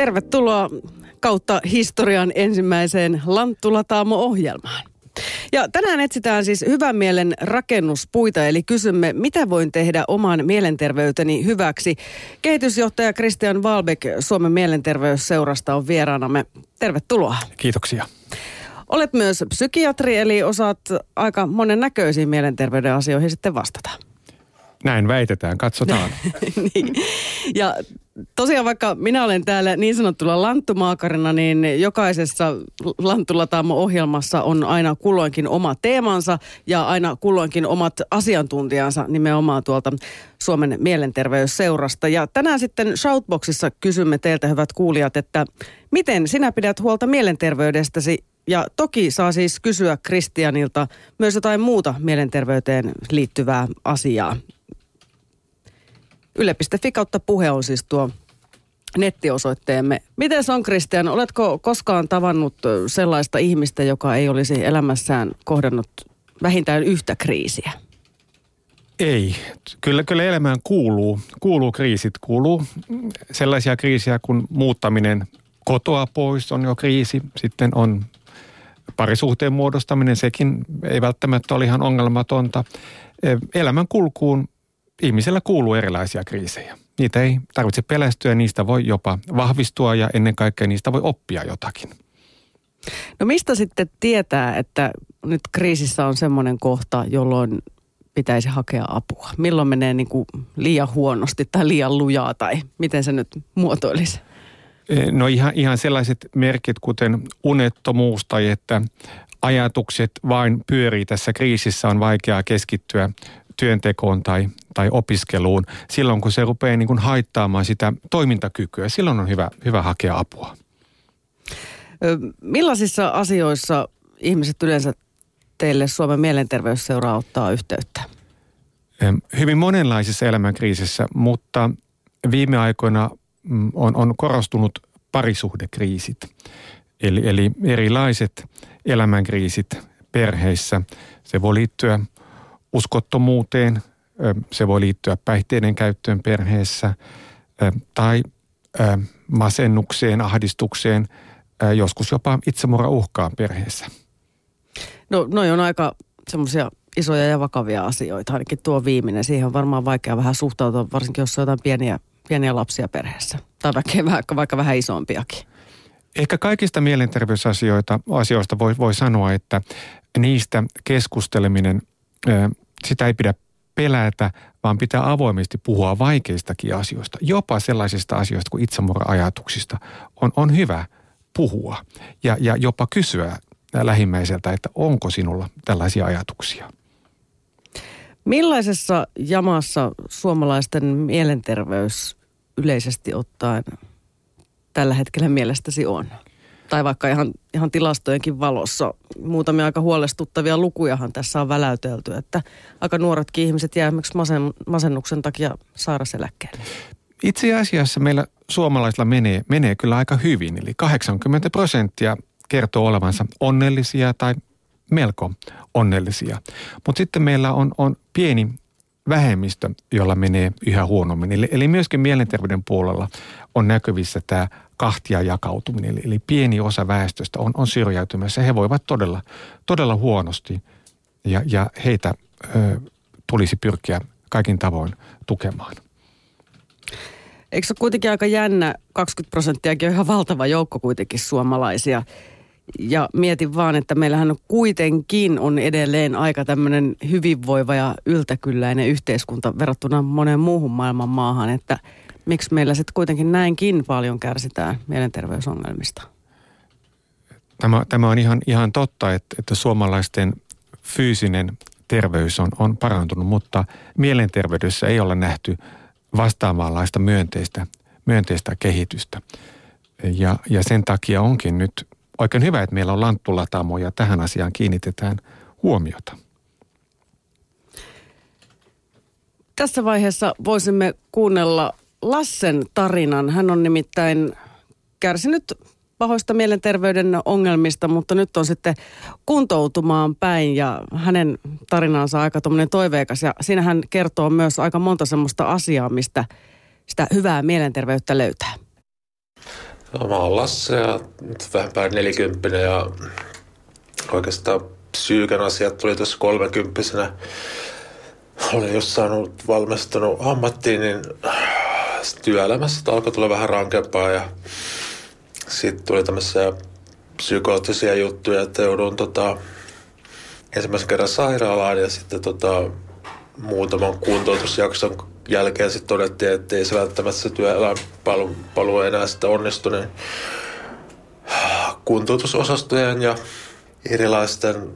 Tervetuloa kautta historian ensimmäiseen Lanttulataamo-ohjelmaan. Ja tänään etsitään siis hyvän mielen rakennuspuita, eli kysymme, mitä voin tehdä oman mielenterveyteni hyväksi. Kehitysjohtaja Kristian Wahlbeck Suomen Mielenterveysseurasta on vieraanamme. Tervetuloa. Kiitoksia. Olet myös psykiatri, eli osaat aika monennäköisiin mielenterveyden asioihin sitten vastata. Näin väitetään, katsotaan. Niin. Ja tosiaan vaikka minä olen täällä niin sanottuna lanttumaakarina, niin jokaisessa Lanttulataamo-ohjelmassa on aina kulloinkin oma teemansa ja aina kulloinkin omat asiantuntijansa nimenomaan tuolta Suomen Mielenterveysseurasta. Ja tänään sitten Shoutboxissa kysymme teiltä, hyvät kuulijat, että miten sinä pidät huolta mielenterveydestäsi? Ja toki saa siis kysyä Kristianilta myös jotain muuta mielenterveyteen liittyvää asiaa. Yle.fi kautta puhe on siis tuo nettiosoitteemme. Miten on, Kristian? Oletko koskaan tavannut sellaista ihmistä, joka ei olisi elämässään kohdannut vähintään yhtä kriisiä? Ei. Kyllä elämään kuuluu kriisit. Kuuluu sellaisia kriisiä kuin muuttaminen kotoa pois on jo kriisi. Sitten on parisuhteen muodostaminen. Sekin ei välttämättä ole ihan ongelmatonta. Elämän kulkuun ihmisellä kuuluu erilaisia kriisejä. Niitä ei tarvitse pelästyä, niistä voi jopa vahvistua ja ennen kaikkea niistä voi oppia jotakin. No mistä sitten tietää, että nyt kriisissä on semmoinen kohta, jolloin pitäisi hakea apua? Milloin menee niin kuin liian huonosti tai liian lujaa tai miten se nyt muotoilisi? No ihan sellaiset merkit, kuten unettomuus tai että ajatukset vain pyörii tässä kriisissä, on vaikeaa keskittyä työntekoon tai opiskeluun. Silloin kun se rupeaa niin kuin haittaamaan sitä toimintakykyä, silloin on hyvä hakea apua. Millaisissa asioissa ihmiset yleensä teille Suomen Mielenterveysseuraa ottaa yhteyttä? Hyvin monenlaisissa elämänkriisissä, mutta viime aikoina on korostunut parisuhdekriisit. Eli erilaiset elämänkriisit perheissä. Se voi liittyä uskottomuuteen, se voi liittyä päihteiden käyttöön perheessä tai masennukseen, ahdistukseen, joskus jopa itsemurhauhkaan perheessä. No noi on aika semmoisia isoja ja vakavia asioita, ainakin tuo viimeinen. Siihen on varmaan vaikea vähän suhtautua, varsinkin jos on jotain pieniä lapsia perheessä tai vaikka vähän isompiakin. Ehkä kaikista mielenterveysasioista voi sanoa, että niistä keskusteleminen, sitä ei pidä pelätä, vaan pitää avoimesti puhua vaikeistakin asioista. Jopa sellaisista asioista kuin itsemurha-ajatuksista on hyvä puhua ja jopa kysyä lähimmäiseltä, että onko sinulla tällaisia ajatuksia. Millaisessa jamassa suomalaisten mielenterveys yleisesti ottaen tällä hetkellä mielestäsi on? Tai vaikka ihan tilastojenkin valossa. Muutamia aika huolestuttavia lukujahan tässä on väläytelty, että aika nuoretkin ihmiset jää esimerkiksi masennuksen takia sairauseläkkeelle. Itse asiassa meillä suomalaisilla menee kyllä aika hyvin, eli 80% kertoo olevansa onnellisia tai melko onnellisia. Mutta sitten meillä on pieni vähemmistö, jolla menee yhä huonommin. Eli myöskin mielenterveyden puolella on näkyvissä tämä kahtia jakautuminen. Eli pieni osa väestöstä on syrjäytymässä. He voivat todella huonosti ja heitä tulisi pyrkiä kaikin tavoin tukemaan. Eikö se ole kuitenkin aika jännä? 20%kin on ihan valtava joukko kuitenkin suomalaisia. Ja mietin vaan, että meillähän kuitenkin on edelleen aika tämmöinen hyvinvoiva ja yltäkylläinen yhteiskunta verrattuna moneen muuhun maailman maahan, että miksi meillä sitten kuitenkin näinkin paljon kärsitään mielenterveysongelmista? Tämä on ihan totta, että suomalaisten fyysinen terveys on parantunut, mutta mielenterveydessä ei ole nähty vastaavanlaista myönteistä kehitystä. Ja sen takia onkin nyt oikein hyvä, että meillä on Lanttulataamo ja tähän asiaan kiinnitetään huomiota. Tässä vaiheessa voisimme kuunnella Lassen tarinan. Hän on nimittäin kärsinyt pahoista mielenterveyden ongelmista, mutta nyt on sitten kuntoutumaan päin ja hänen tarinansa on aika tuommoinen toiveikas. Ja siinä hän kertoo myös aika monta semmoista asiaa, mistä sitä hyvää mielenterveyttä löytää. Mä oon Lasse ja vähän päälle 40 ja oikeastaan psyyken asiat tuli tuossa 30. Olin jossain ollut valmistunut ammattiin, niin työelämässä alkoi tulla vähän rankempaa ja sitten tuli tämmöisiä psykoottisia juttuja, että joudun ensimmäisen kerran sairaalaan ja sitten muutaman kuntoutusjakson jälkeen sitten todettiin, että ei se välttämättä se työelämäpaluu enää sitten onnistuneen kuntoutusosastojen ja erilaisten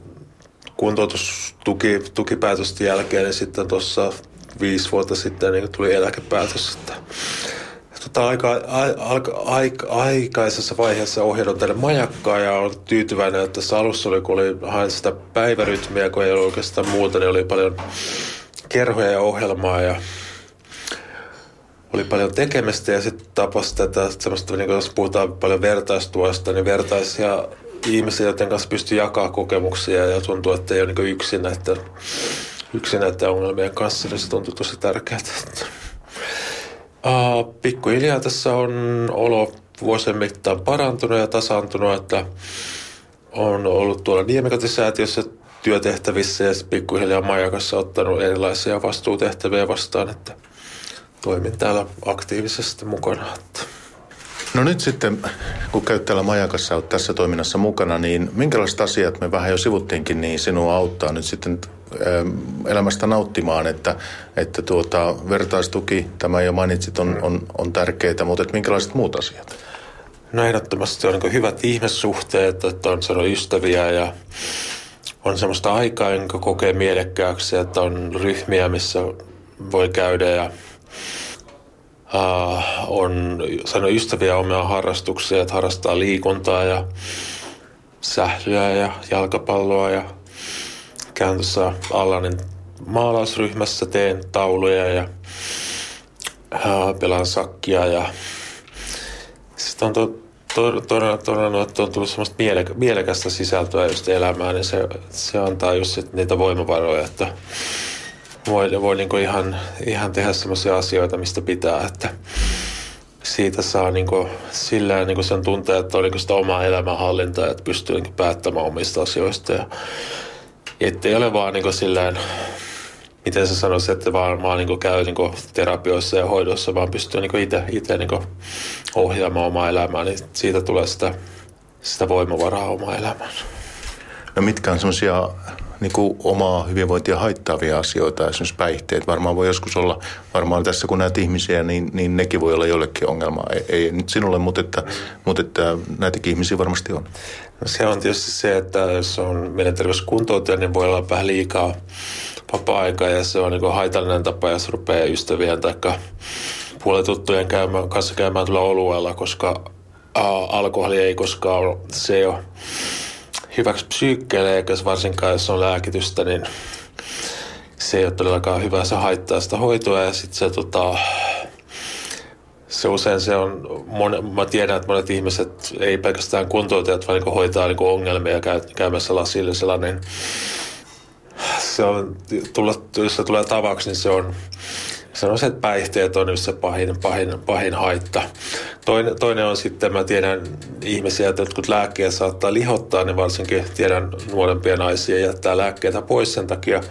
kuntoutustukipäätösten jälkeen, niin sitten tuossa 5 vuotta sitten niin tuli eläkepäätös. Aikaisessa vaiheessa ohjaudun tänne Majakkaan ja olen tyytyväinen, että tässä alussa oli, kun hain sitä päivärytmiä, kun ei ollut oikeastaan muuta, niin oli paljon kerhoja ja ohjelmaa ja oli paljon tekemistä ja sitten tapasi tätä semmoista, niin jos puhutaan paljon vertaistuesta, niin vertaisia ihmisiä, joiden kanssa pystyy jakamaan kokemuksia ja tuntuu, että ei ole niin yksin näiden ongelmien kanssa, niin se tuntuu tosi tärkeää. Pikkuhiljaa tässä on olo vuosien mittaan parantunut ja tasaantunut, että on ollut tuolla Niemikotisäätiössä työtehtävissä ja pikkuhiljaa Majakassa ottanut erilaisia vastuutehtäviä vastaan, että toimin täällä aktiivisesti mukana. No nyt sitten, kun käyt täällä Majakassa, olet tässä toiminnassa mukana, niin minkälaiset asiat, me vähän jo sivuttiinkin, niin sinua auttaa nyt sitten elämästä nauttimaan, että vertaistuki, tämä jo mainitsit, on tärkeää, mutta minkälaiset muut asiat? No ehdottomasti on niin hyvät ihmissuhteet, että on sellainen ystäviä ja on semmoista aikaa, jonka kokee mielekkääksi, että on ryhmiä, missä voi käydä ja on sellainen ystäviä omia harrastuksia, että harrastaa liikuntaa ja sählyä ja jalkapalloa ja käyn tuossa Allanin maalausryhmässä, teen tauluja ja pelaan sakkia. Ja sitten on todennut, että on tullut semmoista mielekästä sisältöä just elämään, niin se antaa just niitä voimavaroja, että voi niinku ihan tehdä semmoisia asioita, mistä pitää, että siitä saa niinku sillä niinku sen tunteen, että on niinku sitä omaa elämänhallintaa, että pystyy niinku päättämään omista asioista ja ettei ole vaan niinku silleen, miten sä sanoisit, että vaan niinku käy niinku terapioissa ja hoidossa, vaan pystyy niinku itse niinku ohjaamaan omaa elämää, niin siitä tulee sitä voimavaraa omaa elämään. No mitkä on semmoisia niinku omaa hyvinvointia haittaavia asioita, esimerkiksi päihteet? Varmaan voi joskus olla, varmaan tässä kun näitä ihmisiä, niin nekin voi olla jollekin ongelma. Ei nyt sinulle, mutta että näitäkin ihmisiä varmasti on. No se on tietysti se, että jos on mielenterveyskuntoutuja, niin voi olla vähän liikaa vapaa-aikaa ja se on niin haitallinen tapa, jos rupeaa ystävien tai puoletuttujen kanssa käymään tuolla olueella, koska alkoholi ei koskaan ole hyväksi psyykkeelle, eikä varsinkaan jos on lääkitystä, niin se ei ole todellakaan hyvä, se haittaa sitä hoitoa ja sitten se se usein se on, mä tiedän, että monet ihmiset, ei pelkästään kuntoutujat, vaan niin hoitaa niin ongelmia käymässä lasillisella, niin se on, jos se tulee tavaksi, niin se, että päihteet on se pahin haitta. Toinen on sitten, mä tiedän ihmisiä, että jotkut lääkkeet saattaa lihottaa, niin varsinkin tiedän nuorempia naisia jättää lääkkeitä pois sen takia,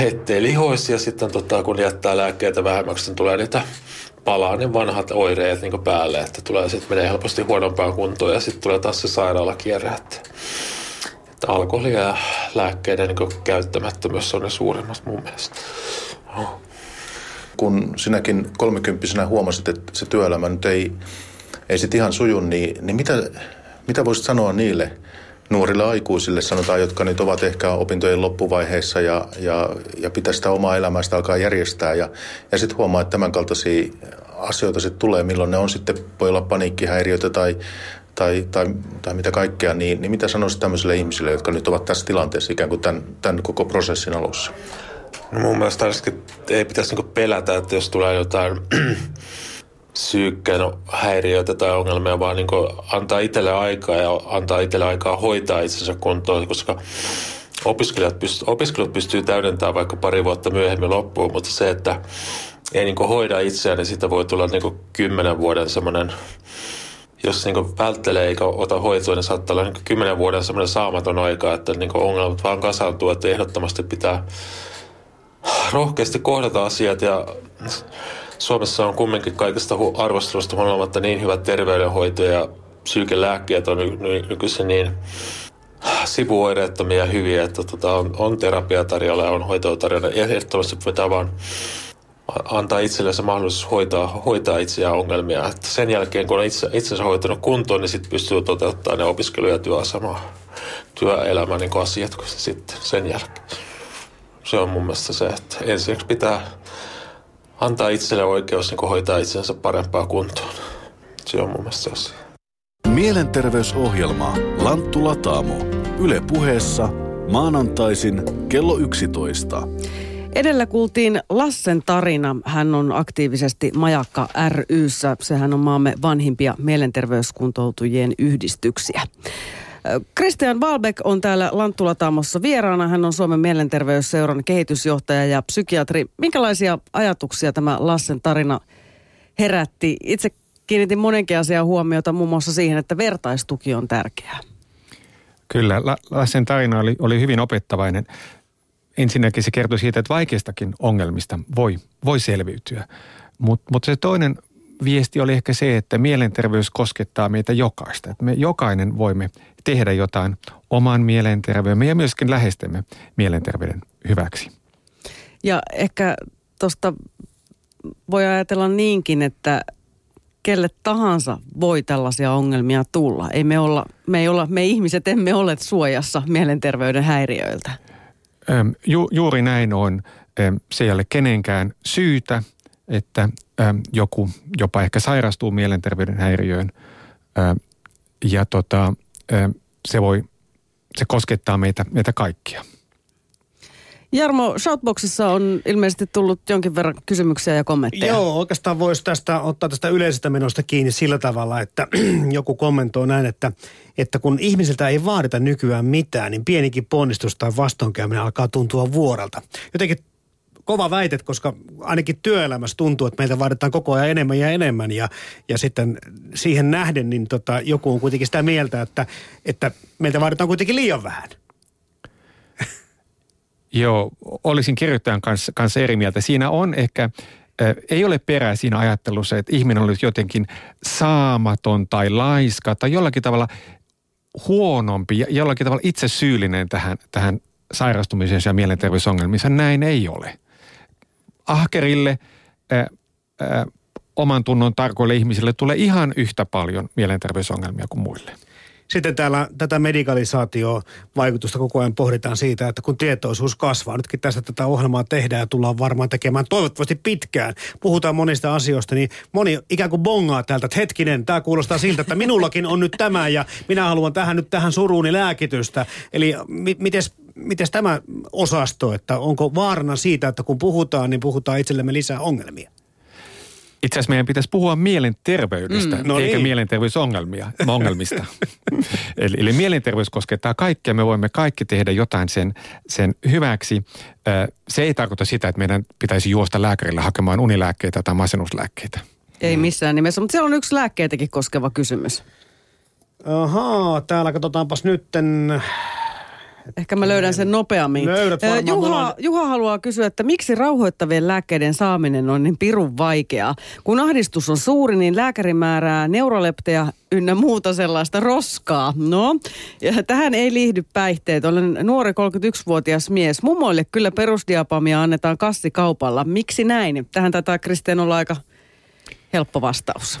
ettei lihoisi. Ja sitten kun jättää lääkkeitä vähemmäksi, niin tulee niitä palaa ne vanhat oireet niin päälle, että sitten menee helposti huonompaan kuntoon ja sitten tulee taas se sairaalakierre. Että alkoholi ja lääkkeiden niin käyttämättömyys on ne suurimmat mun mielestä. No. Kun sinäkin 30-vuotiaana huomasit, että se työelämä nyt ei sit ihan suju, niin mitä voisit sanoa niille nuorille aikuisille, sanotaan, jotka nyt ovat ehkä opintojen loppuvaiheessa ja pitää sitä omaa elämää, sitä alkaa järjestää. Ja sitten huomaa, että tämän kaltaisia asioita sitten tulee, milloin ne on sitten, voi olla paniikkihäiriöitä tai mitä kaikkea. Niin mitä sanoisit tämmöisille ihmisille, jotka nyt ovat tässä tilanteessa ikään kuin tämän koko prosessin alussa? No mun mielestä ei pitäisi niinku pelätä, että jos tulee jotain psyykkeen häiriöitä tai ongelmia, vaan niin antaa itselle aikaa ja antaa itselle aikaa hoitaa itsensä kuntoon, koska opiskelut pystyy täydentämään vaikka pari vuotta myöhemmin loppuun, mutta se, että ei niin kuin hoida itseään, niin siitä voi tulla niin kuin 10 vuoden semmoinen, jos niin kuin välttelee eikä ota hoitoa, niin saattaa olla niin kuin 10 vuoden semmoinen saamaton aika, että niin kuin ongelmat vaan kasaantuu, että ehdottomasti pitää rohkeasti kohdata asiat. Ja Suomessa on kumminkin kaikista arvostelusta huolimatta niin hyvä terveydenhoito ja psyykelääkkeet on nykyisin niin sivuoireettomia hyviä, että on terapiaa tarjolla ja on hoitoa tarjolla. Ehdottomasti pitää vaan antaa itselle se mahdollisuus hoitaa itseään ongelmia. Että sen jälkeen, kun on itsensä hoitanut kuntoon, niin sitten pystyy toteuttamaan ne opiskelu- ja työelämä niin kuin asiat kuin sitten sen jälkeen. Se on mun mielestä se, että ensiksi pitää antaa itselle oikeus niin kuin hoitaa itsensä parempaa kuntoon. Se on mun mielestä se. Mielenterveysohjelma Lanttulataamo. Yle Puheessa maanantaisin kello 11. Edellä kuultiin Lassen tarina. Hän on aktiivisesti Majakka ry:ssä. Sehän on maamme vanhimpia mielenterveyskuntoutujien yhdistyksiä. Kristian Wahlbeck on täällä Lanttulataamassa vieraana. Hän on Suomen Mielenterveysseuran kehitysjohtaja ja psykiatri. Minkälaisia ajatuksia tämä Lassen tarina herätti? Itse kiinnitin monenkin asian huomiota, muun muassa siihen, että vertaistuki on tärkeää. Kyllä, Lassen tarina oli hyvin opettavainen. Ensinnäkin se kertoi siitä, että vaikeistakin ongelmista voi selviytyä. Mutta se toinen viesti oli ehkä se, että mielenterveys koskettaa meitä jokaista. Että me jokainen voimme tehdä jotain oman mielenterveyden ja myöskin läheistemme mielenterveyden hyväksi. Ja ehkä tuosta voi ajatella niinkin, että kelle tahansa voi tällaisia ongelmia tulla. Me ihmiset emme ole suojassa mielenterveyden häiriöiltä. Juuri näin on. Se ei ole kenenkään syytä, että joku jopa ehkä sairastuu mielenterveyden häiriöön. Ja se koskettaa meitä kaikkia. Jarmo, Shoutboxissa on ilmeisesti tullut jonkin verran kysymyksiä ja kommentteja. Joo, oikeastaan voisi ottaa tästä yleisestä menosta kiinni sillä tavalla, että joku kommentoi näin, että kun ihmisiltä ei vaadita nykyään mitään, niin pienikin ponnistus tai vastoinkäyminen alkaa tuntua vuorelta. Jotenkin kova väite, koska ainakin työelämässä tuntuu, että meiltä vaaditaan koko ajan enemmän ja enemmän. Ja sitten siihen nähden niin joku on kuitenkin sitä mieltä, että meiltä vaaditaan kuitenkin liian vähän. Joo, olisin kirjoittajan kanssa eri mieltä. Siinä on ehkä, ei ole perää siinä ajattelussa, että ihminen olisi jotenkin saamaton tai laiska tai jollakin tavalla huonompi, jollakin tavalla itse syyllinen tähän sairastumiseen ja mielenterveysongelmiinsa. Näin ei ole. Ahkerille, oman tunnon tarkoille ihmisille tulee ihan yhtä paljon mielenterveysongelmia kuin muille. Sitten täällä tätä medikalisaatio-vaikutusta koko ajan pohditaan siitä, että kun tietoisuus kasvaa, nytkin tästä tätä ohjelmaa tehdään ja tullaan varmaan tekemään toivottavasti pitkään. Puhutaan monista asioista, niin moni ikään kuin bongaa täältä, että hetkinen, tämä kuulostaa siltä, että minullakin on nyt tämä ja minä haluan tähän suruuni lääkitystä. Eli mites tämä osasto, että onko vaarana siitä, että kun puhutaan, niin puhutaan itsellemme lisää ongelmia? Itse asiassa meidän pitäisi puhua mielenterveydestä, eikä mielenterveysongelmista. Eli mielenterveys koskettaa kaikkea, me voimme kaikki tehdä jotain sen hyväksi. Se ei tarkoita sitä, että meidän pitäisi juosta lääkärillä hakemaan unilääkkeitä tai masennuslääkkeitä. Ei missään nimessä, mutta siellä on yksi lääkkeitäkin koskeva kysymys. Ahaa, täällä katsotaanpas nytten. Ehkä mä löydän sen nopeammin. Juha haluaa kysyä, että miksi rauhoittavien lääkkeiden saaminen on niin pirun vaikeaa? Kun ahdistus on suuri, niin lääkäri määrää neurolepteja ynnä muuta sellaista roskaa. No, ja tähän ei liihdy päihteet. Olen nuori 31-vuotias mies. Mummoille kyllä perusdiapamia annetaan kassikaupalla. Miksi näin? Tähän taitaa Kristian olla aika helppo vastaus.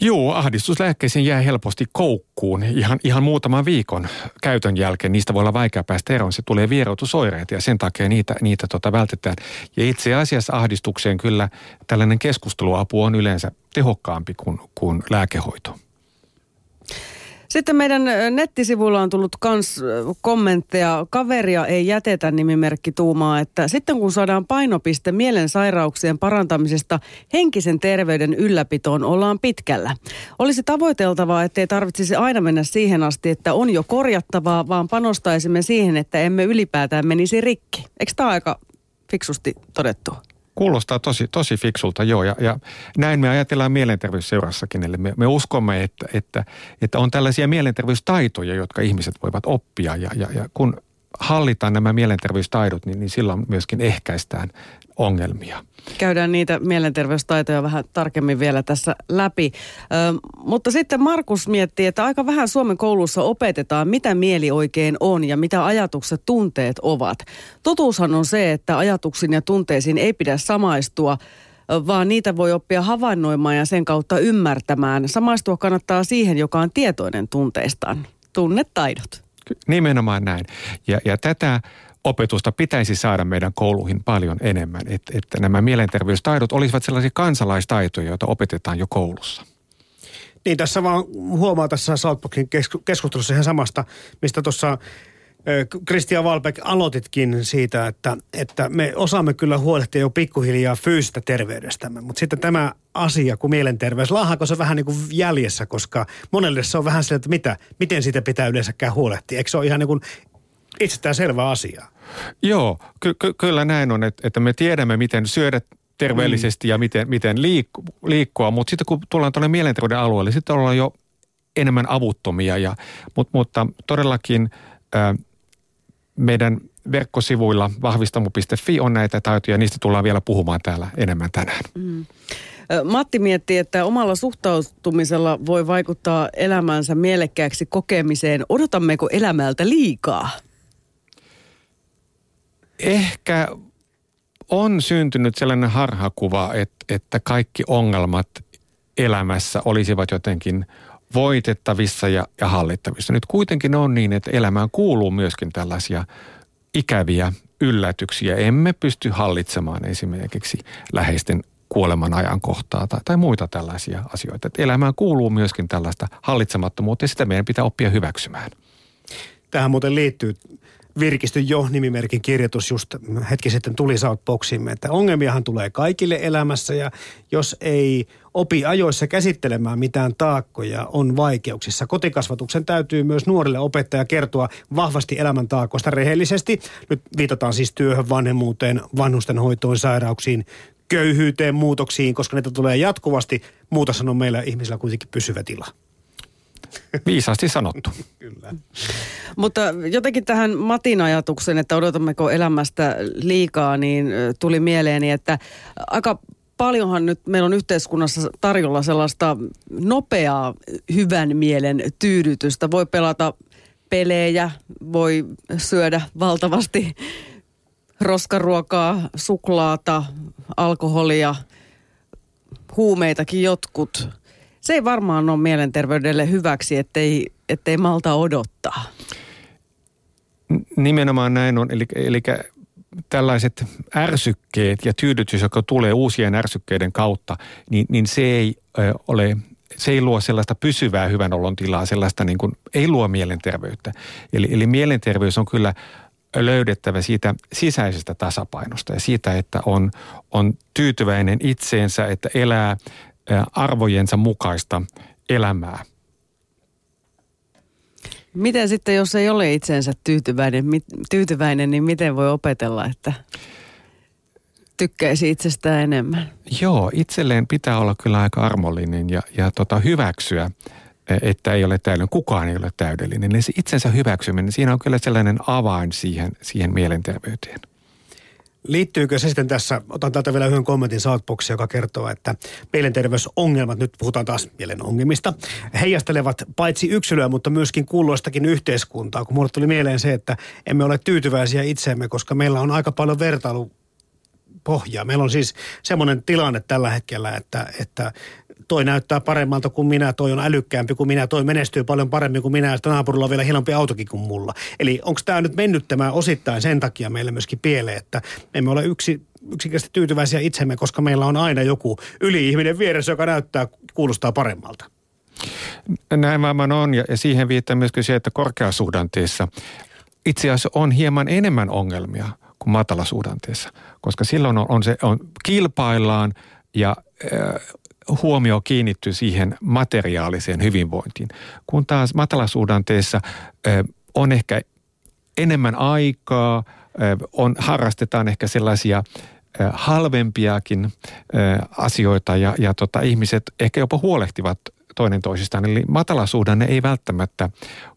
Joo, ahdistuslääkkeisiin jää helposti koukkuun ihan muutaman viikon käytön jälkeen. Niistä voi olla vaikea päästä eroon. Se tulee vieroitusoireita ja sen takia niitä vältetään. Ja itse asiassa ahdistukseen kyllä tällainen keskusteluapu on yleensä tehokkaampi kuin lääkehoito. Sitten meidän nettisivuilla on tullut kans kommentteja. Kaveria ei jätetä -nimimerkki tuumaa, että sitten kun saadaan painopiste mielensairauksien parantamisesta henkisen terveyden ylläpitoon, ollaan pitkällä. Olisi tavoiteltavaa, ettei tarvitsisi aina mennä siihen asti, että on jo korjattavaa, vaan panostaisimme siihen, että emme ylipäätään menisi rikki. Eikö tämä aika fiksusti todettu? Kuulostaa tosi fiksulta, joo. Ja näin me ajatellaan Mielenterveysseurassakin. Eli me uskomme, että on tällaisia mielenterveystaitoja, jotka ihmiset voivat oppia. Ja kun hallitaan nämä mielenterveystaidot, niin silloin myöskin ehkäistään ongelmia. Käydään niitä mielenterveystaitoja vähän tarkemmin vielä tässä läpi. Mutta sitten Markus miettii, että aika vähän Suomen koulussa opetetaan, mitä mieli oikein on ja mitä ajatukset, tunteet ovat. Totuushan on se, että ajatuksiin ja tunteisiin ei pidä samaistua, vaan niitä voi oppia havainnoimaan ja sen kautta ymmärtämään. Samaistua kannattaa siihen, joka on tietoinen tunteistaan. Tunnetaidot. Nimenomaan näin. Ja tätä opetusta pitäisi saada meidän kouluihin paljon enemmän, että nämä mielenterveystaidot olisivat sellaisia kansalaistaitoja, joita opetetaan jo koulussa. Niin, tässä vaan huomaa tässä Southboxin keskustelussa ihan samasta, mistä tuossa Kristian Wahlbeck aloititkin siitä, että me osaamme kyllä huolehtia jo pikkuhiljaa fyysistä terveydestämme, mutta sitten tämä asia kuin mielenterveys, laahaako se vähän niin kuin jäljessä, koska monelle se on vähän sillä, että miten siitä pitää yleensäkään huolehtia, eikö se ole ihan niin kuin itsestäänselvä asia? Joo, kyllä näin on, että me tiedämme, miten syödä terveellisesti ja miten liikkua, mutta sitten kun tullaan tuonne mielenterveyden alueelle, sitten ollaan jo enemmän avuttomia, mutta todellakin meidän verkkosivuilla vahvistamu.fi on näitä taitoja, niistä tullaan vielä puhumaan täällä enemmän tänään. Matti miettii, että omalla suhtautumisella voi vaikuttaa elämänsä mielekkääksi kokemiseen. Odotammeko elämältä liikaa? Ehkä on syntynyt sellainen harhakuva, että kaikki ongelmat elämässä olisivat jotenkin voitettavissa ja hallittavissa. Nyt kuitenkin on niin, että elämään kuuluu myöskin tällaisia ikäviä yllätyksiä. Emme pysty hallitsemaan esimerkiksi läheisten kuoleman ajankohtaa tai muita tällaisia asioita. Että elämään kuuluu myöskin tällaista hallitsemattomuutta ja sitä meidän pitää oppia hyväksymään. Tähän muuten liittyy Virkisty jo -nimimerkin kirjoitus just hetki sitten tuli Southboxiimme, että ongelmiahan tulee kaikille elämässä ja jos ei opi ajoissa käsittelemään mitään taakkoja, on vaikeuksissa. Kotikasvatuksen täytyy myös nuorille opettaja kertoa vahvasti elämän taakoista rehellisesti. Nyt viitataan siis työhön, vanhemmuuteen, vanhustenhoitoon, sairauksiin, köyhyyteen, muutoksiin, koska niitä tulee jatkuvasti. Muutos on meillä ihmisillä kuitenkin pysyvä tila. Viisaasti sanottu. Kyllä. Mutta jotenkin tähän Matin ajatukseen, että odotammeko elämästä liikaa, niin tuli mieleeni, että aika paljonhan nyt meillä on yhteiskunnassa tarjolla sellaista nopeaa hyvän mielen tyydytystä. Voi pelata pelejä, voi syödä valtavasti roskaruokaa, suklaata, alkoholia, huumeitakin jotkut. Se ei varmaan ole mielenterveydelle hyväksi, ettei malta odottaa. Nimenomaan näin on. Eli tällaiset ärsykkeet ja tyydytys, joka tulee uusien ärsykkeiden kautta, niin se ei luo sellaista pysyvää hyvän olon tilaa, sellaista niin kuin ei luo mielenterveyttä. Eli mielenterveys on kyllä löydettävä siitä sisäisestä tasapainosta ja siitä, että on tyytyväinen itseensä, että elää arvojensa mukaista elämää. Miten sitten, jos ei ole itseensä tyytyväinen, niin miten voi opetella, että tykkäisi itsestään enemmän? Joo, itselleen pitää olla kyllä aika armollinen ja hyväksyä, että ei ole täydellinen, kukaan ei ole täydellinen. Eli se itsensä hyväksyminen, siinä on kyllä sellainen avain siihen mielenterveyteen. Liittyykö se sitten tässä, otan täältä vielä yhden kommentin Southboxia, joka kertoo, että mielenterveysongelmat, nyt puhutaan taas mielen ongelmista, heijastelevat paitsi yksilöä, mutta myöskin kulloistakin yhteiskuntaa. Kun mulle tuli mieleen se, että emme ole tyytyväisiä itseemme, koska meillä on aika paljon vertailupohjaa. Meillä on siis semmoinen tilanne tällä hetkellä, että toi näyttää paremmalta kuin minä, toi on älykkäämpi kuin minä, toi menestyy paljon paremmin kuin minä, ja sitten naapurilla on vielä hienompi autokin kuin mulla. Eli onko tämä nyt mennyt tämä osittain sen takia meillä myöskin pieleen, että emme ole yksinkertaisesti tyytyväisiä itsemme, koska meillä on aina joku yli-ihminen vieressä, joka kuulostaa paremmalta? Näin varmaan on, ja siihen viittaa myöskin se, että korkeasuhdanteessa itse asiassa on hieman enemmän ongelmia kuin matalasuhdanteessa, koska silloin on kilpaillaan ja huomio kiinnittyy siihen materiaaliseen hyvinvointiin, kun taas matalasuhdanteessa on ehkä enemmän aikaa, harrastetaan ehkä sellaisia halvempiakin asioita ja ihmiset ehkä jopa huolehtivat toinen toisistaan. Eli matalasuhdanne ei välttämättä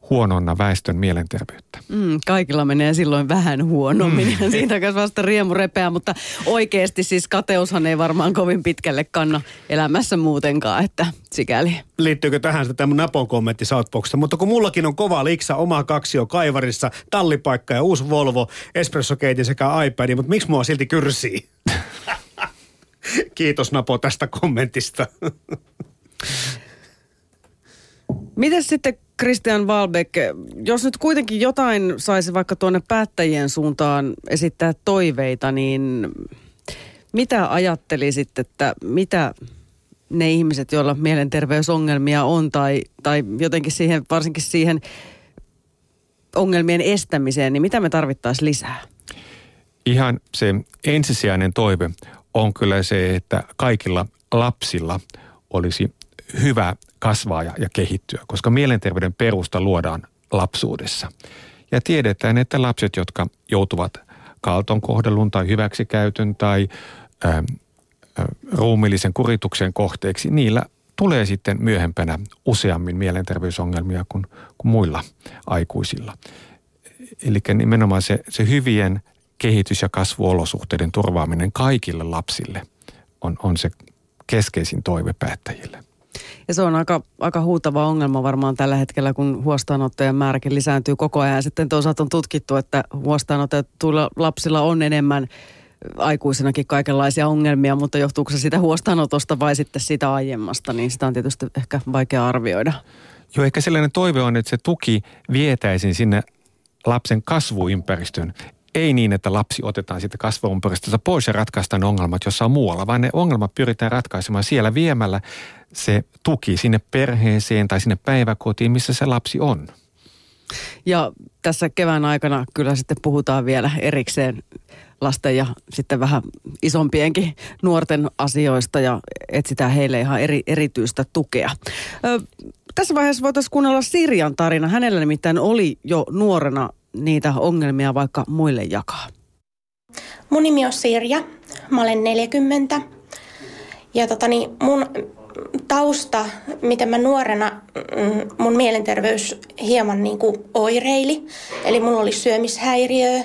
huononna väestön mielenterveyttä. Kaikilla menee silloin vähän huonommin ja siitä kanssa vasta riemu repeää, mutta oikeasti siis kateushan ei varmaan kovin pitkälle kanna elämässä muutenkaan, että sikäli. Liittyykö tähän sitten tämä napon kommentti Southboxista, mutta kun mullakin on kova liksa, oma kaksio kaivarissa, tallipaikka ja uusi Volvo, espressokeitin sekä iPad, mutta miksi mua silti kyrsii? Kiitos Napo tästä kommentista. Mites sitten Kristian Wahlbeck, jos nyt kuitenkin jotain saisi vaikka tuonne päättäjien suuntaan esittää toiveita, niin mitä ajattelisit, että mitä ne ihmiset, joilla mielenterveysongelmia on tai jotenkin siihen, varsinkin siihen ongelmien estämiseen, niin mitä me tarvittaisiin lisää? Ihan se ensisijainen toive on kyllä se, että kaikilla lapsilla olisi hyvä kasvaa ja kehittyä, koska mielenterveyden perusta luodaan lapsuudessa. Ja tiedetään, että lapset, jotka joutuvat kaltoinkohdelun tai hyväksikäytön tai ruumiillisen kurituksen kohteeksi, niillä tulee sitten myöhempänä useammin mielenterveysongelmia kuin muilla aikuisilla. Eli nimenomaan se hyvien kehitys- ja kasvuolosuhteiden turvaaminen kaikille lapsille on se keskeisin toive päättäjille. Ja se on aika huutava ongelma varmaan tällä hetkellä, kun huostaanottojen määräkin lisääntyy koko ajan. Sitten toisaalta on tutkittu, että huostaanotettuilla lapsilla on enemmän aikuisenakin kaikenlaisia ongelmia, mutta johtuuko se sitä huostaanotosta vai sitten sitä aiemmasta, niin sitä on tietysti ehkä vaikea arvioida. Joo, ehkä sellainen toive on, että se tuki vietäisiin sinne lapsen kasvuympäristön. Ei niin, että lapsi otetaan siitä kasvuympäristöstä pois ja ratkaistaan ongelmat jossain muualla, vaan ne ongelmat pyritään ratkaisemaan siellä viemällä se tuki sinne perheeseen tai sinne päiväkotiin, missä se lapsi on. Ja tässä kevään aikana kyllä sitten puhutaan vielä erikseen lasten ja sitten vähän isompienkin nuorten asioista ja etsitään heille ihan erityistä tukea. Tässä vaiheessa voitaisiin kuunnella Sirjan tarina. Hänellä nimittäin oli jo nuorena niitä ongelmia vaikka muille jakaa. Mun nimi on Sirja, mä olen 40 ja mun tausta, miten mä nuorena, mun mielenterveys hieman oireili. Eli mulla oli syömishäiriöä,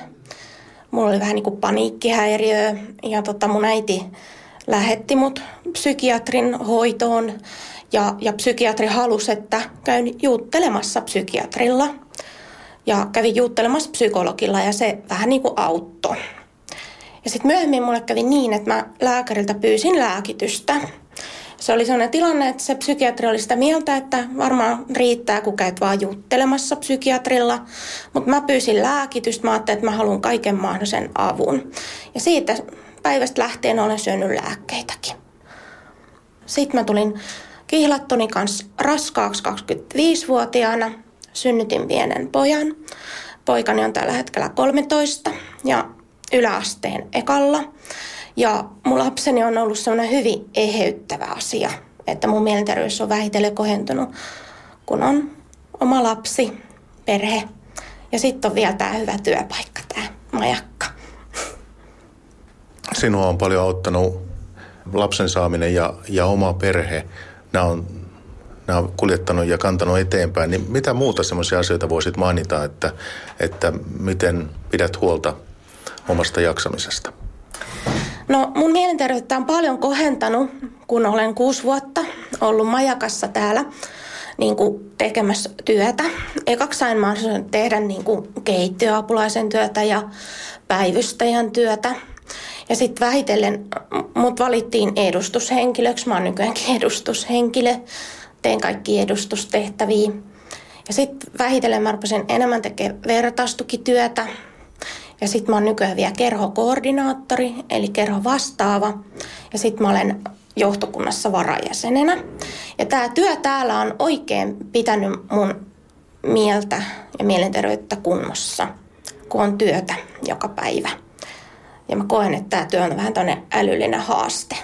mulla oli vähän paniikkihäiriöä ja mun äiti lähetti mut psykiatrin hoitoon ja psykiatri halusi, että käyn juttelemassa psykiatrilla. Ja kävin juttelemassa psykologilla ja se vähän auttoi. Ja sitten myöhemmin mulle kävi niin, että mä lääkäriltä pyysin lääkitystä. Se oli sellainen tilanne, että se psykiatri oli sitä mieltä, että varmaan riittää, kun käyt vaan juttelemassa psykiatrilla. Mutta mä pyysin lääkitystä, mä ajattelin, että mä haluan kaiken mahdollisen avun. Ja siitä päivästä lähtien olen syönyt lääkkeitäkin. Sitten mä tulin kihlattoni kanssa raskaaksi 25-vuotiaana. Synnytin pienen pojan. Poikani on tällä hetkellä 13 ja yläasteen ekalla. Ja mun lapseni on ollut sellainen hyvin eheyttävä asia, että mun mielenterveys on vähitellen kohentunut, kun on oma lapsi, perhe. Ja sitten on vielä tämä hyvä työpaikka, tämä majakka. Sinua on paljon auttanut lapsen saaminen ja oma perhe. Nämä on kuljettanut ja kantanut eteenpäin, niin mitä muuta semmoisia asioita voisit mainita, että miten pidät huolta omasta jaksamisesta? No mun mielenterveyttä on paljon kohentanut, kun olen 6 vuotta ollut majakassa täällä tekemässä työtä. Ekaksi sain mahdollisuuden tehdä keittiöapulaisen työtä ja päivystäjän työtä. Ja sitten vähitellen mut valittiin edustushenkilöksi, mä oon nykyäänkin edustushenkilö. Tein kaikki edustustehtäviä. Ja sitten vähitellen mä rupesin enemmän tekemään vertaistukityötä. Ja sitten mä oon nykyään vielä kerhokoordinaattori, eli kerhovastaava. Ja sitten mä olen johtokunnassa varajäsenenä. Ja tämä työ täällä on oikein pitänyt mun mieltä ja mielenterveyttä kunnossa, kun on työtä joka päivä. Ja mä koen, että tämä työ on vähän tämmöinen älyllinen haaste.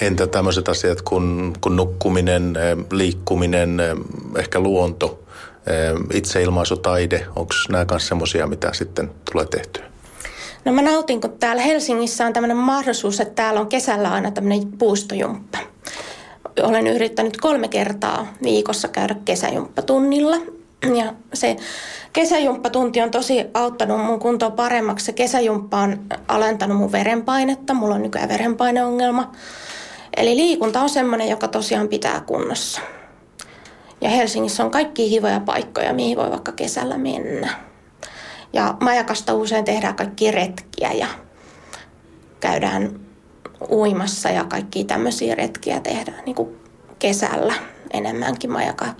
Entä tämmöiset asiat kuin nukkuminen, liikkuminen, ehkä luonto, itseilmaisutaide, onko nämä myös semmoisia, mitä sitten tulee tehtyä? No mä nautin, kun täällä Helsingissä on tämmöinen mahdollisuus, että täällä on kesällä aina tämmöinen puistojumppa. Olen yrittänyt 3 kertaa viikossa käydä kesäjumppatunnilla. Ja se kesäjumppatunti on tosi auttanut mun kuntoa paremmaksi. Se kesäjumppa on alentanut mun verenpainetta. Mulla on nykyään verenpaineongelma. Eli liikunta on semmoinen, joka tosiaan pitää kunnossa. Ja Helsingissä on kaikki hivoja paikkoja, mihin voi vaikka kesällä mennä. Ja Majakasta usein tehdään kaikki retkiä ja käydään uimassa ja kaikkia tämmöisiä retkiä tehdään niin kuin kesällä enemmänkin Majakan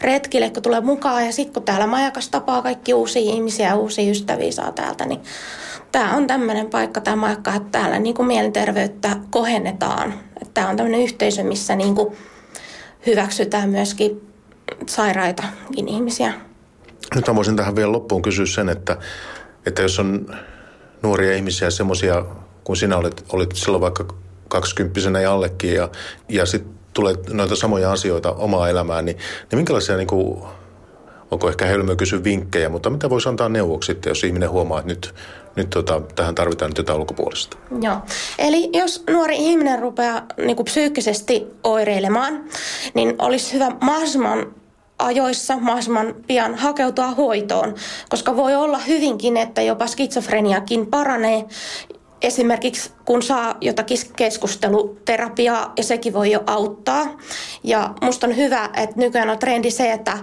retkille, kun tulee mukaan. Ja sitten kun täällä Majakassa tapaa kaikki uusia ihmisiä ja uusia ystäviä saa täältä, niin tämä on tämmöinen paikka, tämä Majakka, että täällä niin kuin mielenterveyttä kohennetaan. Tämä on tämmöinen yhteisö, missä niin kuin hyväksytään myöskin sairaitakin ihmisiä. Nyt voisin tähän vielä loppuun kysyä sen, että jos on nuoria ihmisiä semmoisia, kun sinä olit silloin vaikka 20-vuotiaana ja allekin, ja sitten tulee noita samoja asioita omaa elämään, niin minkälaisia, niin kuin, onko ehkä hölmöä kysyä vinkkejä, mutta mitä voisi antaa neuvoksi sitten, jos ihminen huomaa, että nyt tähän tarvitaan nyt jotain ulkopuolista? Joo, eli jos nuori ihminen rupeaa niin kuin psyykkisesti oireilemaan, niin olisi hyvä mahdollisimman ajoissa mahdollisimman pian hakeutua hoitoon, koska voi olla hyvinkin, että jopa skitsofreniakin paranee. Esimerkiksi kun saa jotakin keskusteluterapiaa ja sekin voi jo auttaa. Ja musta on hyvä, että nykyään on trendi se, että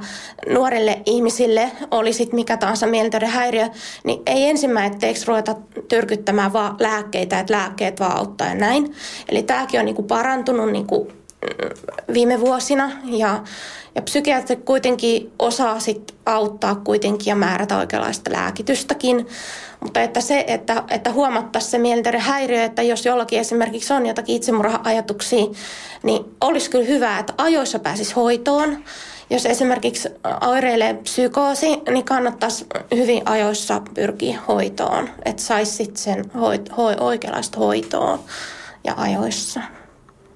nuorille ihmisille oli sit mikä tahansa mielenterveyden häiriö, niin ei ensimmäiseksi ruveta tyrkyttämään vaan lääkkeitä, että lääkkeet vaan auttaa ja näin. Eli tämäkin on niinku parantunut niinku viime vuosina ja psykiatrit kuitenkin osaa sit auttaa kuitenkin ja määrätä oikeanlaista lääkitystäkin. Mutta että se, että huomattaisiin se mielenterveyden häiriö, että jos jollakin esimerkiksi on jotakin itsemurha-ajatuksia, niin olisi kyllä hyvä, että ajoissa pääsisi hoitoon. Jos esimerkiksi oireilee psykoosi, niin kannattaisi hyvin ajoissa pyrkiä hoitoon, että saisi sitten sen oikeanlaista hoitoon ja ajoissa.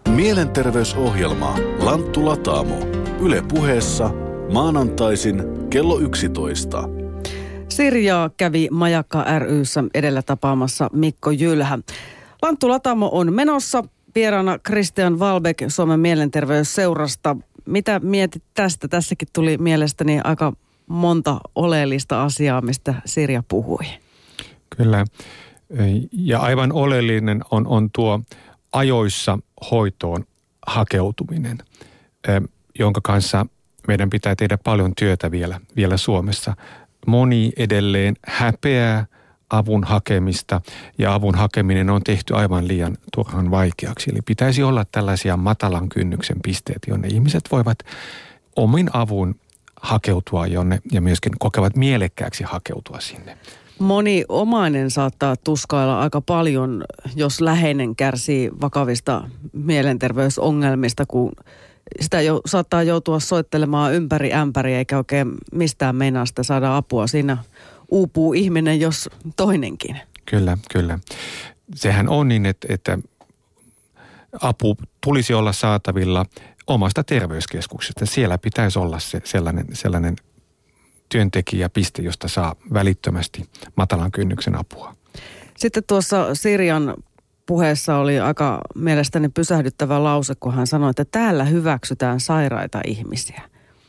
Mielenterveysohjelma Lanttulataamo. Yle Puheessa maanantaisin kello 11. Sirjaa kävi Majakka ry:ssä edellä tapaamassa Mikko Jylhä. Lanttulataamo on menossa. Vieraana Kristian Wahlbeck Suomen Mielenterveysseurasta. Mitä mietit tästä? Tässäkin tuli mielestäni aika monta oleellista asiaa, mistä Sirja puhui. Kyllä. Ja aivan oleellinen on tuo ajoissa hoitoon hakeutuminen, jonka kanssa meidän pitää tehdä paljon työtä vielä Suomessa. Moni edelleen häpeää avun hakemista ja avun hakeminen on tehty aivan liian turhan vaikeaksi. Eli pitäisi olla tällaisia matalan kynnyksen pisteet, jonne ihmiset voivat omin avun hakeutua jonne ja myöskin kokevat mielekkääksi hakeutua sinne. Moni omainen saattaa tuskailla aika paljon, jos läheinen kärsii vakavista mielenterveysongelmista, kun sitä saattaa joutua soittelemaan ympäri ämpäri, eikä oikein mistään meinaa sitä saada apua. Siinä uupuu ihminen, jos toinenkin. Kyllä. Sehän on niin, että apu tulisi olla saatavilla omasta terveyskeskuksesta. Siellä pitäisi olla se sellainen työntekijäpiste, josta saa välittömästi matalan kynnyksen apua. Sitten tuossa Sirjan puheessa oli aika mielestäni pysähdyttävä lause, kun hän sanoi, että täällä hyväksytään sairaita ihmisiä.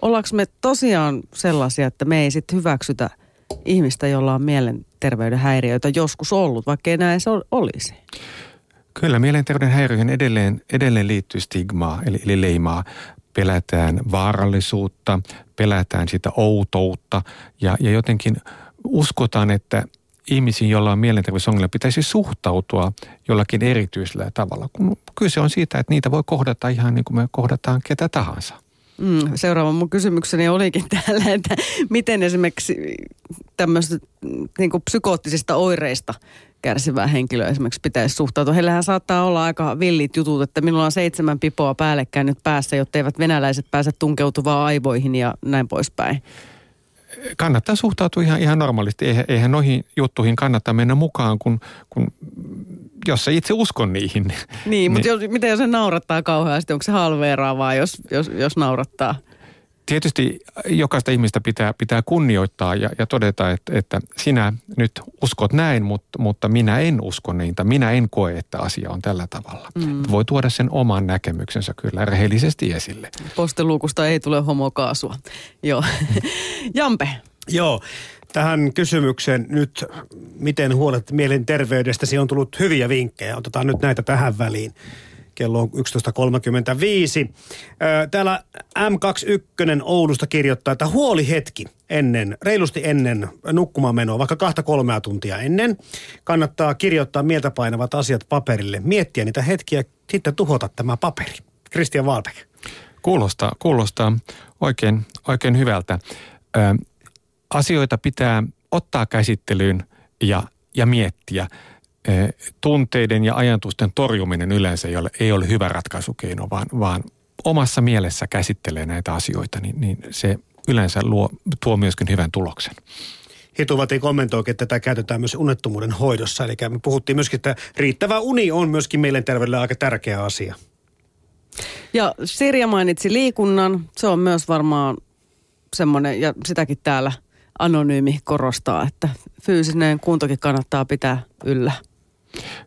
Ollaanko me tosiaan sellaisia, että me ei sitten hyväksytä ihmistä, jolla on mielenterveyden häiriöitä joskus ollut, vaikka ei näin se olisi? Kyllä, mielenterveyden häiriöihin edelleen liittyy stigmaa, eli leimaa. Pelätään vaarallisuutta, pelätään sitä outoutta ja jotenkin uskotaan, että ihmisiin, joilla on mielenterveysongelmia, pitäisi suhtautua jollakin erityisellä tavalla. Kun kyse on siitä, että niitä voi kohdata ihan niin kuin me kohdataan ketä tahansa. Seuraava mun kysymykseni olikin täällä, että miten esimerkiksi tämmöistä niin kuin psykoottisista oireista kärsivää henkilöä esimerkiksi pitäisi suhtautua. Heillähän saattaa olla aika villit jutut, että minulla on 7 pipoa päällekkäin nyt päässä, jotta eivät venäläiset pääse tunkeutuvaan aivoihin ja näin poispäin. Kannattaa suhtautua ihan normaalisti. Eihän noihin juttuihin kannata mennä mukaan, kun jos sä itse uskon niihin. Niin, mutta miten jos se naurattaa kauheasti? Onko se halveeraavaa, jos naurattaa? Tietysti jokaista ihmistä pitää kunnioittaa ja todeta, että sinä nyt uskot näin, mutta minä en usko niitä. Minä en koe, että asia on tällä tavalla. Mm. Voi tuoda sen oman näkemyksensä kyllä rehellisesti esille. Postiluukusta ei tule homokaasua. Joo. Jampe. Joo. Tähän kysymykseen nyt, miten huolet mielenterveydestäsi on tullut hyviä vinkkejä. Otetaan nyt näitä tähän väliin. Kello on 11.35. Täällä M21 Oulusta kirjoittaa, että huoli hetki reilusti ennen nukkumaan menoa, vaikka 2-3 tuntia ennen. Kannattaa kirjoittaa mieltä painavat asiat paperille. Miettiä niitä hetkiä, sitten tuhota tämä paperi. Kristian Wahlbeck. Kuulostaa oikein hyvältä. Asioita pitää ottaa käsittelyyn ja miettiä. Tunteiden ja ajatusten torjuminen yleensä ei ole hyvä ratkaisukeino, vaan omassa mielessä käsittelee näitä asioita, niin se yleensä tuo myöskin hyvän tuloksen. Hituvati kommentoikin, että tätä käytetään myös unettomuuden hoidossa. Eli me puhuttiin myöskin, että riittävä uni on myöskin mielenterveydelle aika tärkeä asia. Ja Sirja mainitsi liikunnan. Se on myös varmaan semmoinen, ja sitäkin täällä anonyymi korostaa, että fyysinen kuntokin kannattaa pitää yllä.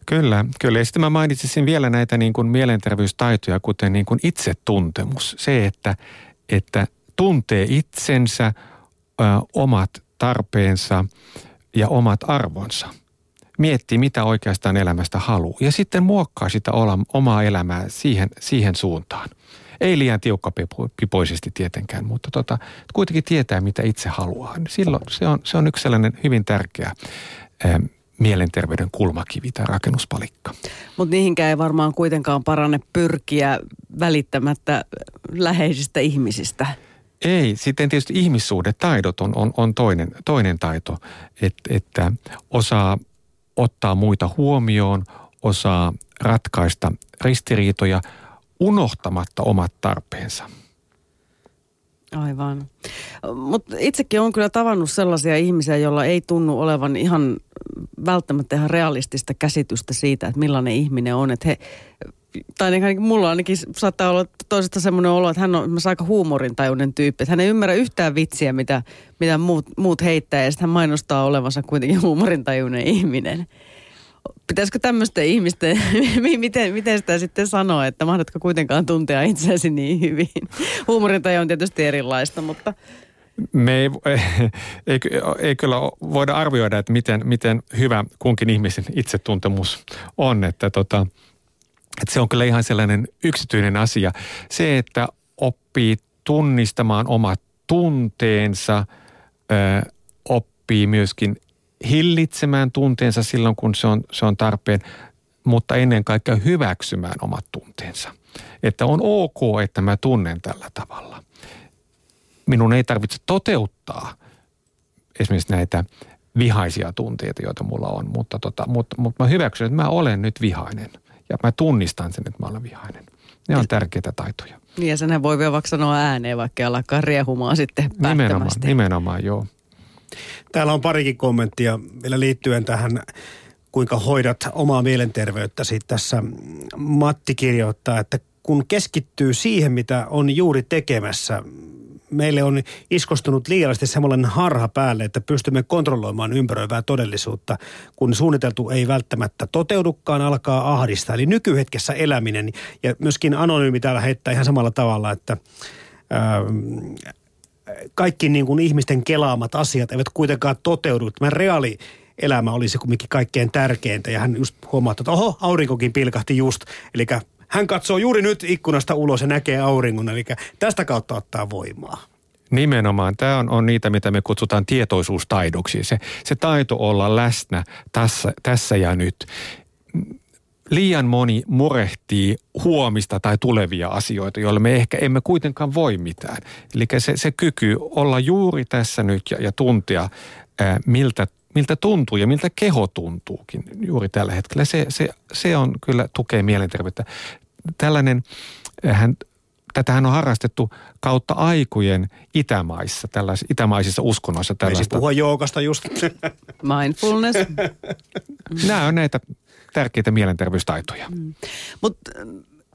Kyllä. Ja sitten mä mainitsisin vielä näitä niin kuin mielenterveystaitoja, kuten niin kuin itsetuntemus. Se, että tuntee itsensä, omat tarpeensa ja omat arvonsa. Miettii, mitä oikeastaan elämästä haluaa. Ja sitten muokkaa sitä omaa elämää siihen suuntaan. Ei liian tiukkapipoisesti tietenkään, mutta kuitenkin tietää, mitä itse haluaa. Silloin se on yksi sellainen hyvin tärkeä mielenterveyden kulmakivi tai rakennuspalikka. Mutta niihinkään ei varmaan kuitenkaan parane pyrkiä välittämättä läheisistä ihmisistä. Ei, sitten tietysti ihmissuhdetaidot on toinen taito, että osaa ottaa muita huomioon, osaa ratkaista ristiriitoja, unohtamatta omat tarpeensa. Aivan. Mutta itsekin olen kyllä tavannut sellaisia ihmisiä, joilla ei tunnu olevan ihan välttämättä ihan realistista käsitystä siitä, että millainen ihminen on. Että mulla ainakin saattaa olla toisesta semmoinen olo, että hän on aika huumorintajuinen tyyppi. Että hän ei ymmärrä yhtään vitsiä, mitä muut heittää, ja sitten hän mainostaa olevansa kuitenkin huumorintajuinen ihminen. Pitäisikö tämmöisten ihmisten, miten sitä sitten sanoa, että mahdotko kuitenkaan tuntea itseäsi niin hyvin? Huumorintajua on tietysti erilaista, mutta... Me ei kyllä voida arvioida, että miten hyvä kunkin ihmisen itsetuntemus on. Että se on kyllä ihan sellainen yksityinen asia. Se, että oppii tunnistamaan omat tunteensa, oppii myöskin hillitsemään tunteensa silloin, kun se on tarpeen, mutta ennen kaikkea hyväksymään omat tunteensa. Että on ok, että mä tunnen tällä tavalla. Minun ei tarvitse toteuttaa esimerkiksi näitä vihaisia tunteita, joita mulla on, mutta mä hyväksyn, että mä olen nyt vihainen ja mä tunnistan sen, että mä olen vihainen. Ne on tärkeitä taitoja. Niin ja senhän voi vielä vaikka sanoa ääneen, vaikka alkaa riehumaan sitten päättämästi. Nimenomaan, joo. Täällä on parikin kommenttia vielä liittyen tähän, kuinka hoidat omaa mielenterveyttäsi. Tässä Matti kirjoittaa, että kun keskittyy siihen, mitä on juuri tekemässä, meille on iskostunut liiallisesti semmoinen harha päälle, että pystymme kontrolloimaan ympäröivää todellisuutta. Kun suunniteltu ei välttämättä toteudukaan, alkaa ahdistaa. Eli nykyhetkessä eläminen, ja myöskin anonyymi täällä heittää ihan samalla tavalla, että... kaikki niin kuin ihmisten kelaamat asiat eivät kuitenkaan toteudu. Tämä reaalielämä olisi kumminkin kaikkein tärkeintä. Ja hän just huomaa, että oho, aurinkokin pilkahti just. Eli hän katsoo juuri nyt ikkunasta ulos ja näkee auringon. Eli tästä kautta ottaa voimaa. Nimenomaan. Tämä on niitä, mitä me kutsutaan tietoisuustaidoksi. Se taito olla läsnä tässä ja nyt. Liian moni murehtii huomista tai tulevia asioita, joille me ehkä emme kuitenkaan voi mitään. Eli se kyky olla juuri tässä nyt ja tuntea, miltä tuntuu ja miltä keho tuntuukin juuri tällä hetkellä. Se on kyllä tukee mielenterveyttä. Tätähän on harrastettu kautta aikojen itämaissa, itämaisissa uskonnoissa. Meisi puhua joogasta just. Mindfulness. Nämä on näitä tärkeitä mielenterveystaitoja. Mm. Mutta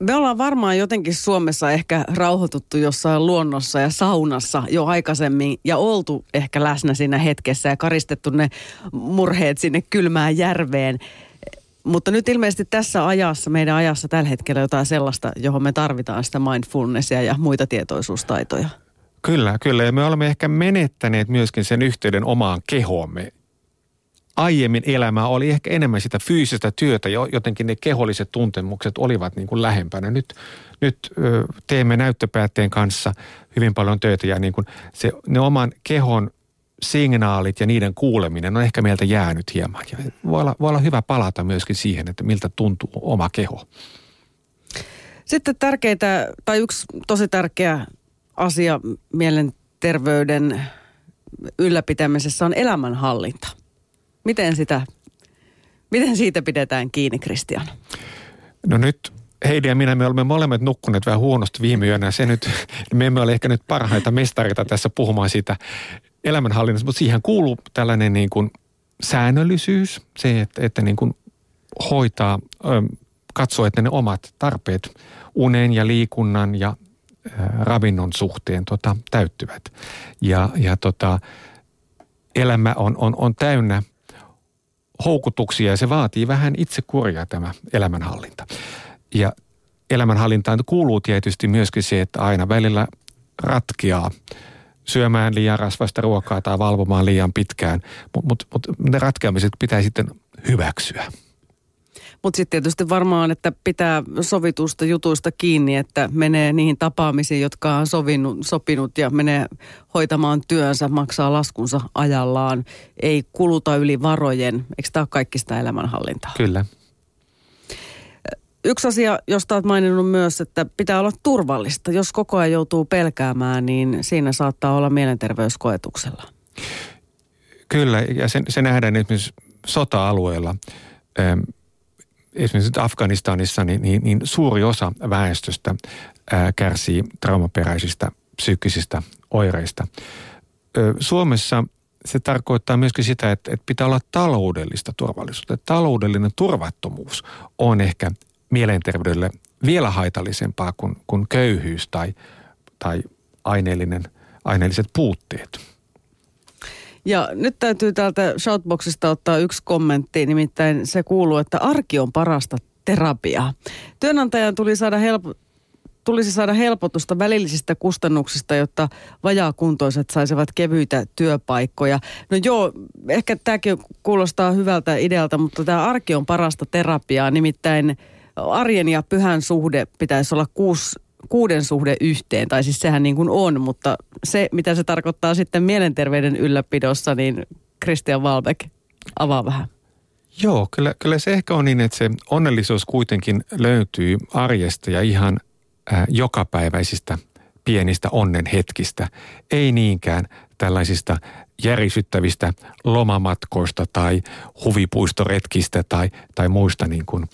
Me ollaan varmaan jotenkin Suomessa ehkä rauhoituttu jossain luonnossa ja saunassa jo aikaisemmin ja oltu ehkä läsnä siinä hetkessä ja karistettu ne murheet sinne kylmään järveen. Mutta nyt ilmeisesti tässä ajassa, meidän ajassa tällä hetkellä jotain sellaista, johon me tarvitaan sitä mindfulnessia ja muita tietoisuustaitoja. Kyllä. Ja me olemme ehkä menettäneet myöskin sen yhteyden omaan kehoomme. Aiemmin elämää oli ehkä enemmän sitä fyysistä työtä ja jotenkin ne keholliset tuntemukset olivat niin kuin lähempänä. Nyt teemme näyttöpäätteen kanssa hyvin paljon töitä ja niin kuin ne oman kehon signaalit ja niiden kuuleminen on ehkä meiltä jäänyt hieman. Ja voi olla hyvä palata myöskin siihen, että miltä tuntuu oma keho. Sitten tärkeitä, tai yksi tosi tärkeä asia mielenterveyden ylläpitämisessä on elämänhallinta. Miten siitä pidetään kiinni, Kristian? No nyt Heidi ja minä, me olemme molemmat nukkuneet vähän huonosti viime yönä. Me emme ole ehkä nyt parhaita mestareita tässä puhumaan siitä elämänhallinnasta, mutta siihen kuuluu tällainen niin kuin säännöllisyys, se, että niin kuin hoitaa, katsoo, että ne omat tarpeet unen ja liikunnan ja ravinnon suhteen täyttyvät. Ja elämä on täynnä houkutuksia ja se vaatii vähän itsekuria tämä elämänhallinta. Ja elämänhallintaan kuuluu tietysti myöskin se, että aina välillä ratkeaa syömään liian rasvaista ruokaa tai valvomaan liian pitkään, mutta ne ratkeamiset pitää sitten hyväksyä. Mutta sitten tietysti varmaan, että pitää sovitusta jutuista kiinni, että menee niihin tapaamisiin, jotka on sopinut ja menee hoitamaan työnsä, maksaa laskunsa ajallaan, ei kuluta yli varojen. Eikö tämä ole kaikki sitä elämänhallintaa? Kyllä. Yksi asia, josta olet maininnut myös, että pitää olla turvallista. Jos koko ajan joutuu pelkäämään, niin siinä saattaa olla mielenterveyskoetuksella. Kyllä, ja se nähdään esimerkiksi sota-alueella. Esimerkiksi Afganistanissa niin suuri osa väestöstä kärsii traumaperäisistä psyykkisistä oireista. Suomessa se tarkoittaa myöskin sitä, että pitää olla taloudellista turvallisuutta. Taloudellinen turvattomuus on ehkä mielenterveydelle vielä haitallisempaa kuin köyhyys tai aineelliset puutteet. Ja nyt täytyy täältä Shoutboxista ottaa yksi kommentti, nimittäin se kuuluu, että arki on parasta terapiaa. Työnantajan tulisi saada helpotusta välillisistä kustannuksista, jotta vajaakuntoiset saisivat kevyitä työpaikkoja. No joo, ehkä tämäkin kuulostaa hyvältä idealta, mutta tämä arki on parasta terapiaa, nimittäin arjen ja pyhän suhde pitäisi olla 6:n suhde yhteen, tai siis sehän niin kuin on, mutta se, mitä se tarkoittaa sitten mielenterveyden ylläpidossa, niin Kristian Wahlbeck, avaa vähän. Joo, kyllä se ehkä on niin, että se onnellisuus kuitenkin löytyy arjesta ja ihan jokapäiväisistä pienistä onnen hetkistä. Ei niinkään tällaisista järisyttävistä lomamatkoista tai huvipuistoretkistä tai muista niin kuin,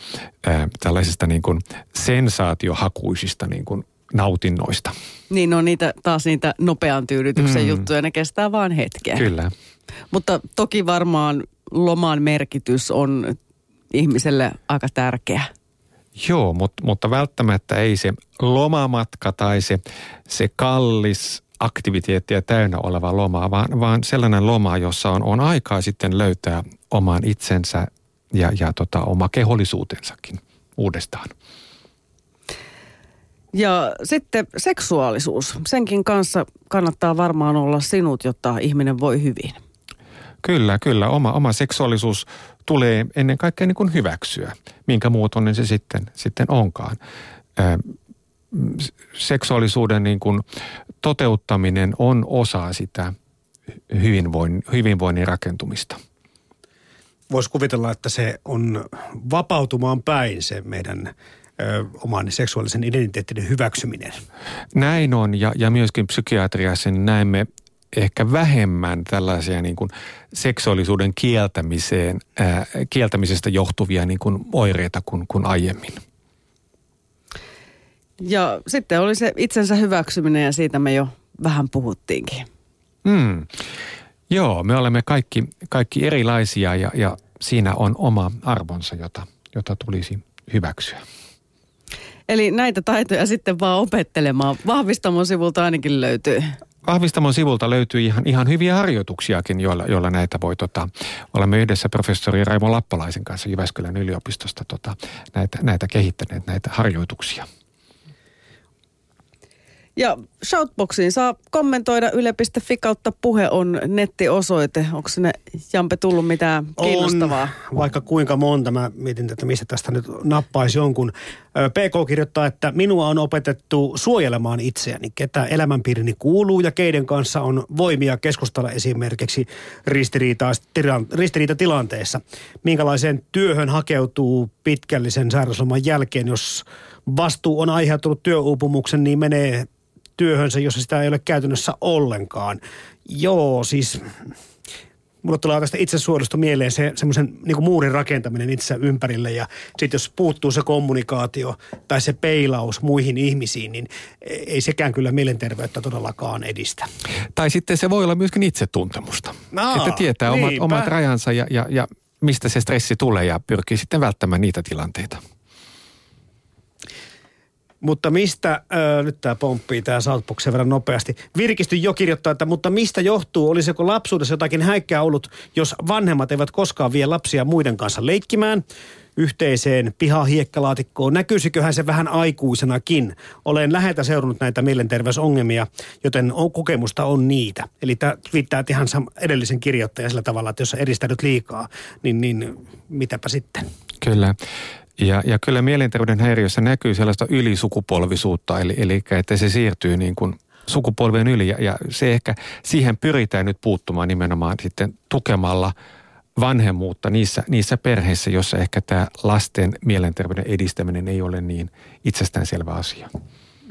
tällaisista niin kuin sensaatiohakuisista niin kuin nautinnoista. Niin on niitä nopean tyydytyksen juttuja, ne kestää vaan hetkeä. Kyllä. Mutta toki varmaan loman merkitys on ihmiselle aika tärkeä. Joo, mutta välttämättä ei se lomamatka tai se kallis aktiviteettia täynnä oleva loma, vaan sellainen loma, jossa on aikaa sitten löytää oman itsensä ja oma kehollisuutensakin uudestaan. Ja sitten seksuaalisuus. Senkin kanssa kannattaa varmaan olla sinut, jotta ihminen voi hyvin. Kyllä. Oma seksuaalisuus tulee ennen kaikkea niin kuin hyväksyä, minkä muotoinen se sitten onkaan. Seksuaalisuuden niin kuin toteuttaminen on osa sitä hyvinvoinnin rakentumista. Voisi kuvitella, että se on vapautumaan päin se meidän oman seksuaalisen identiteetin hyväksyminen. Näin on, ja myöskin psykiatriassa näemme ehkä vähemmän tällaisia niin kuin seksuaalisuuden kieltämisestä johtuvia niin kuin oireita kuin aiemmin. Ja sitten oli se itsensä hyväksyminen ja siitä me jo vähän puhuttiinkin. Joo, me olemme kaikki erilaisia ja siinä on oma arvonsa, jota tulisi hyväksyä. Eli näitä taitoja sitten vaan opettelemaan. Vahvistamon sivulta ainakin löytyy. Vahvistamon sivulta löytyy ihan hyviä harjoituksiakin, joilla näitä voi olemme yhdessä professori Raimo Lappalaisen kanssa Jyväskylän yliopistosta näitä kehittäneet, näitä harjoituksia. Ja shoutboxiin saa kommentoida yle.fi kautta puhe on nettiosoite. Onko sinne, Jampe, tullut mitään kiinnostavaa? On, vaikka kuinka monta. Mä mietin, että mistä tästä nyt nappaisi jonkun. PK kirjoittaa, että minua on opetettu suojelemaan itseäni, ketä elämänpiirini kuuluu ja keiden kanssa on voimia keskustella esimerkiksi ristiriitatilanteessa. Minkälaiseen työhön hakeutuu pitkällisen sairausloman jälkeen, jos vastuu on aiheutunut työuupumuksen, niin menee työhönsä, jossa sitä ei ole käytännössä ollenkaan. Joo, siis mulle tulee tästä itsesuojelusta mieleen semmoisen niin muurin rakentaminen itsensä ympärille, ja sitten jos puuttuu se kommunikaatio tai se peilaus muihin ihmisiin, niin ei sekään kyllä mielenterveyttä todellakaan edistä. Tai sitten se voi olla myöskin itsetuntemusta, että tietää omat rajansa ja mistä se stressi tulee ja pyrkii sitten välttämään niitä tilanteita. Mutta mistä, nyt tämä pomppii tämä Southboxen verran nopeasti, Virkisty jo kirjoittaa, että mutta mistä johtuu, olisiko lapsuudessa jotakin häikkää ollut, jos vanhemmat eivät koskaan vie lapsia muiden kanssa leikkimään yhteiseen pihahiekkalaatikkoon, näkyisiköhän se vähän aikuisenakin? Olen läheltä seurannut näitä mielenterveysongelmia, joten kokemusta on niitä. Eli tämä viittaa ihan edellisen kirjoittajan sillä tavalla, että jos eristänyt liikaa, niin mitäpä sitten? Kyllä. Ja kyllä mielenterveyden häiriössä näkyy sellaista ylisukupolvisuutta, eli että se siirtyy niin kuin sukupolven yli. Ja se ehkä siihen pyritään nyt puuttumaan nimenomaan sitten tukemalla vanhemmuutta niissä perheissä, jossa ehkä tämä lasten mielenterveyden edistäminen ei ole niin itsestäänselvä asia.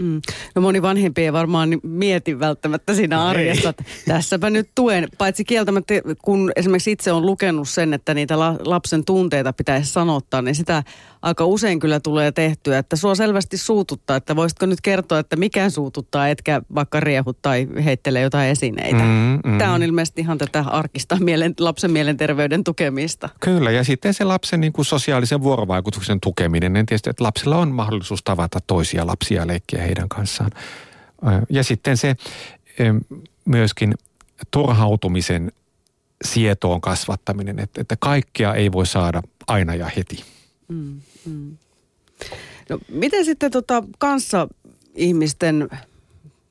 Mm. No moni vanhempi ei varmaan mieti välttämättä siinä arjessa, että tässäpä nyt tuen. Paitsi kieltämättä, kun esimerkiksi itse on lukenut sen, että niitä lapsen tunteita pitäisi sanottaa, niin sitä aika usein kyllä tulee tehtyä, että sua selvästi suututtaa, että voisitko nyt kertoa, että mikä suututtaa, etkä vaikka riehu tai heittele jotain esineitä. Tämä on ilmeisesti ihan tätä arkista lapsen mielenterveyden tukemista. Kyllä, ja sitten se lapsen niin kuin sosiaalisen vuorovaikutuksen tukeminen. En tietysti, että lapsilla on mahdollisuus tavata toisia lapsia, leikkiä heidän kanssaan. Ja sitten se myöskin turhautumisen sietoon kasvattaminen, että kaikkea ei voi saada aina ja heti. No, miten sitten kanssaihmisten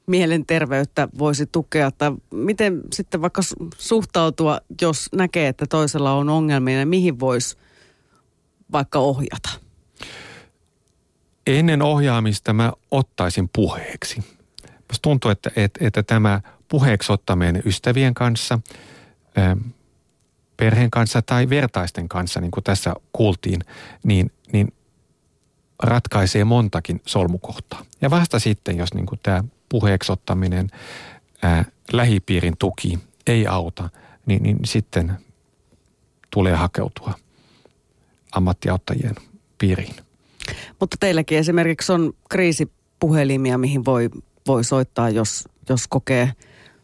mielenterveyttä voisi tukea, tai miten sitten vaikka suhtautua, jos näkee, että toisella on ongelmia, ja mihin voisi vaikka ohjata? Ennen ohjaamista mä ottaisin puheeksi. Musta tuntuu, että tämä puheeksi ottaminen ystävien kanssa, perheen kanssa tai vertaisten kanssa, niin kuin tässä kuultiin, niin ratkaisee montakin solmukohtaa. Ja vasta sitten, jos niin kuin tämä puheeksi ottaminen, lähipiirin tuki ei auta, niin sitten tulee hakeutua ammattiauttajien piiriin. Mutta teilläkin esimerkiksi on kriisipuhelimia, mihin voi soittaa, jos kokee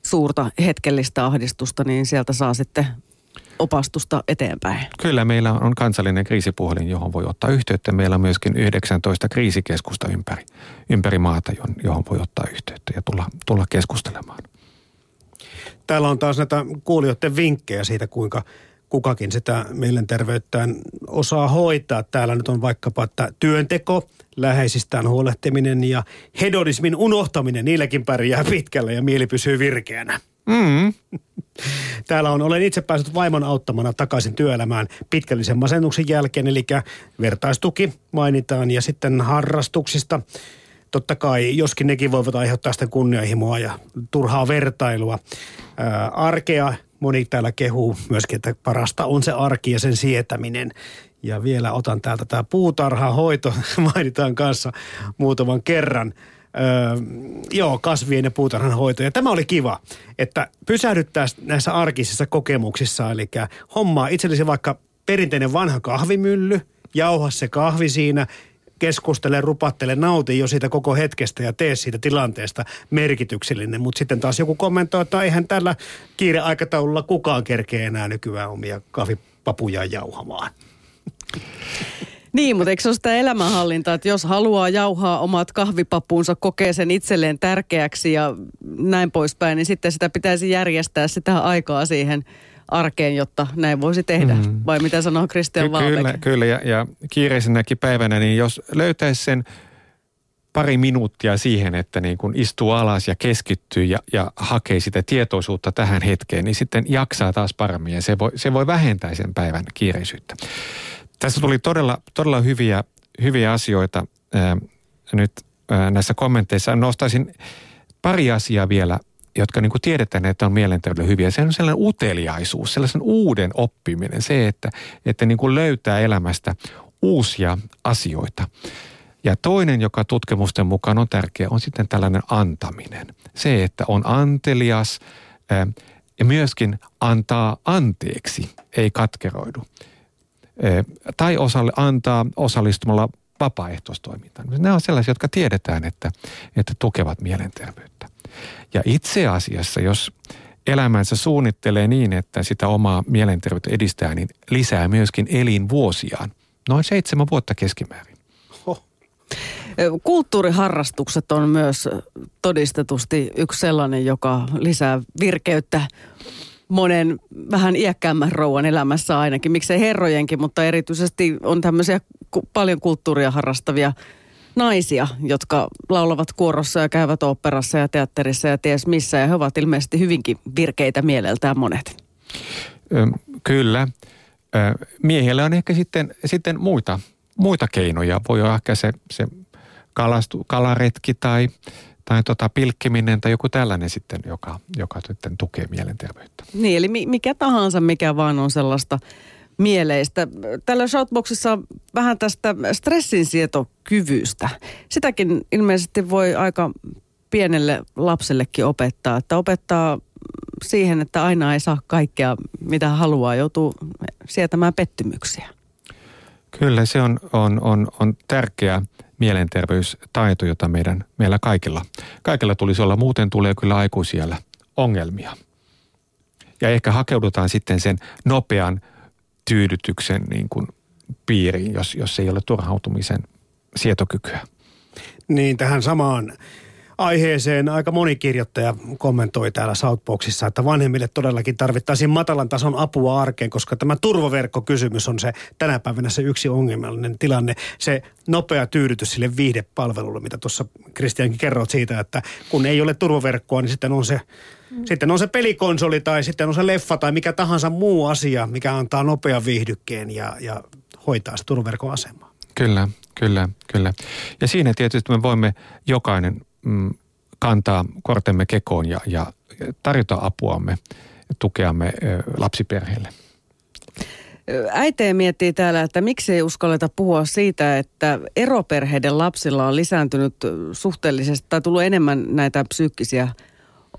suurta hetkellistä ahdistusta, niin sieltä saa sitten opastusta eteenpäin. Kyllä, meillä on kansallinen kriisipuhelin, johon voi ottaa yhteyttä. Meillä on myöskin 19 kriisikeskusta ympäri maata, johon voi ottaa yhteyttä ja tulla keskustelemaan. Täällä on taas näitä kuulijoiden vinkkejä siitä, kuinka kukakin sitä mielenterveyttään osaa hoitaa. Täällä nyt on vaikkapa, että työnteko, läheisistään huolehtiminen ja hedonismin unohtaminen. Niilläkin pärjää pitkällä ja mieli pysyy virkeänä. Täällä on, olen itse päässyt vaimon auttamana takaisin työelämään pitkällisen masennuksen jälkeen, eli vertaistuki mainitaan ja sitten harrastuksista. Totta kai, joskin nekin voivat aiheuttaa sitä kunnianhimoa ja turhaa vertailua. Arkea moni täällä kehuu myöskin, että parasta on se arki ja sen sietäminen. Ja vielä otan täältä tämä puutarhahoito, mainitaan kanssa muutaman kerran. Kasvien ja puutarhan hoito. Ja tämä oli kiva, että pysähdyttää näissä arkisissa kokemuksissa, eli hommaa itsellesi vaikka perinteinen vanha kahvimylly, jauha se kahvi siinä, keskustele, rupattele, nauti jo siitä koko hetkestä ja tee siitä tilanteesta merkityksellinen. Mutta sitten taas joku kommentoi, että eihän tällä kiireaikataululla kukaan kerkeä enää nykyään omia kahvipapuja jauhamaan. Niin, mutta eikö se ole sitä elämänhallintaa, että jos haluaa jauhaa omat kahvipapuunsa, kokee sen itselleen tärkeäksi ja näin poispäin, niin sitten sitä pitäisi järjestää sitä aikaa siihen arkeen, jotta näin voisi tehdä. Mm. Vai mitä sanoo Kristian Wahlbeck? Kyllä, ja kiireisenäkin päivänä, niin jos löytäisi sen pari minuuttia siihen, että niin kun istuu alas ja keskittyy ja hakee sitä tietoisuutta tähän hetkeen, niin sitten jaksaa taas paremmin ja se voi vähentää sen päivän kiireisyyttä. Tässä tuli todella hyviä asioita nyt näissä kommenteissa. Nostaisin pari asiaa vielä, jotka niin kuin tiedetään, että on mielenterveydelle hyviä. Se on sellainen uteliaisuus, sellaisen uuden oppiminen. Se, että niin kuin löytää elämästä uusia asioita. Ja toinen, joka tutkimusten mukaan on tärkeä, on sitten tällainen antaminen. Se, että on antelias ja myöskin antaa anteeksi, ei katkeroidu. Tai antaa osallistumalla vapaaehtoistoimintaan. Nämä on sellaisia, jotka tiedetään, että tukevat mielenterveyttä. Ja itse asiassa, jos elämänsä suunnittelee niin, että sitä omaa mielenterveyttä edistää, niin lisää myöskin elinvuosiaan. Noin 7 vuotta keskimäärin. Kulttuuriharrastukset on myös todistetusti yksi sellainen, joka lisää virkeyttä monen vähän iäkkäämmän rouvan elämässä ainakin. Miksei herrojenkin, mutta erityisesti on tämmöisiä paljon kulttuuria harrastavia naisia, jotka laulavat kuorossa ja käyvät oopperassa ja teatterissa ja ties missä. Ja he ovat ilmeisesti hyvinkin virkeitä mieleltään monet. Kyllä. Miehillä on ehkä sitten muita keinoja. Voi olla ehkä se kalaretki tai pilkkiminen tai joku tällainen sitten, joka sitten tukee mielenterveyttä. Niin, eli mikä tahansa, mikä vaan on sellaista mieleistä. Tällä Shoutboxissa vähän tästä stressinsietokyvystä. Sitäkin ilmeisesti voi aika pienelle lapsellekin opettaa, että opettaa siihen, että aina ei saa kaikkea, mitä haluaa, joutuu sietämään pettymyksiä. Kyllä, se on tärkeää. Mielenterveystaito, jota meillä kaikilla tulisi olla. Muuten tulee kyllä aikuisiällä ongelmia. Ja ehkä hakeudutaan sitten sen nopean tyydytyksen niin kuin piiriin, jos ei ole turhautumisen sietokykyä. Niin, tähän samaan aiheeseen aika moni kirjoittaja kommentoi täällä Southboxissa, että vanhemmille todellakin tarvittaisiin matalan tason apua arkeen, koska tämä turvaverkkokysymys on se tänä päivänä se yksi ongelmallinen tilanne. Se nopea tyydytys sille viihdepalvelulle, mitä tuossa Kristiankin kerroit siitä, että kun ei ole turvaverkkoa, niin sitten on se, pelikonsoli tai sitten on se leffa tai mikä tahansa muu asia, mikä antaa nopean viihdykkeen ja hoitaa se turvaverkon asemaa. Kyllä. Ja siinä tietysti me voimme jokainen kantaa kortemme kekoon ja tarjota apuamme ja tukeamme lapsiperheille. Äite miettii täällä, että miksi ei uskalleta puhua siitä, että eroperheiden lapsilla on lisääntynyt suhteellisesti tai tullut enemmän näitä psyykkisiä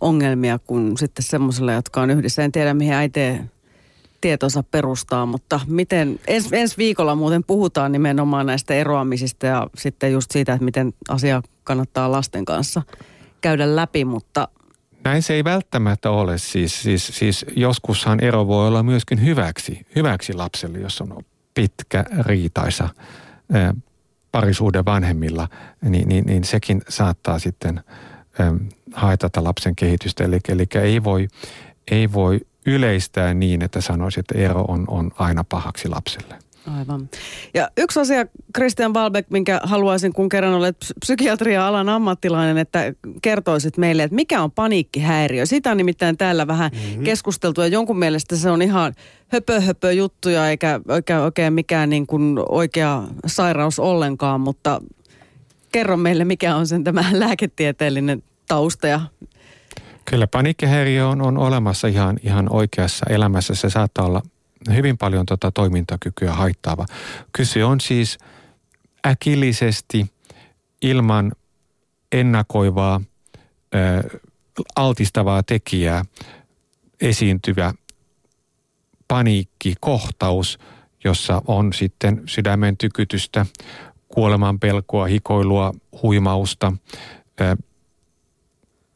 ongelmia kuin sitten semmoisilla, jotka on yhdessä. En tiedä, mihin äite tietonsa perustaa, mutta miten ensi viikolla muuten puhutaan nimenomaan näistä eroamisista ja sitten just siitä, että miten asiaa kannattaa lasten kanssa käydä läpi, mutta näin se ei välttämättä ole. Siis joskushan ero voi olla myöskin hyväksi lapselle, jos on pitkä riitaisa parisuhde vanhemmilla, niin sekin saattaa sitten haitata lapsen kehitystä. Eli ei voi yleistää niin, että sanoisi, että ero on aina pahaksi lapselle. Aivan. Ja yksi asia, Kristian Wahlbeck, minkä haluaisin, kun kerran olet psykiatria-alan ammattilainen, että kertoisit meille, että mikä on paniikkihäiriö. Siitä on nimittäin täällä vähän keskusteltu ja jonkun mielestä se on ihan höpö juttuja eikä oikein mikään niin kuin oikea sairaus ollenkaan, mutta kerro meille, mikä on sen tämä lääketieteellinen tausta ja kyllä, paniikkihäiriö on olemassa ihan oikeassa elämässä. Se saattaa olla hyvin paljon toimintakykyä haittaava. Kyse on siis äkillisesti ilman ennakoivaa, altistavaa tekijää esiintyvä paniikkikohtaus, jossa on sitten sydämen tykytystä, kuolemanpelkoa, hikoilua, huimausta.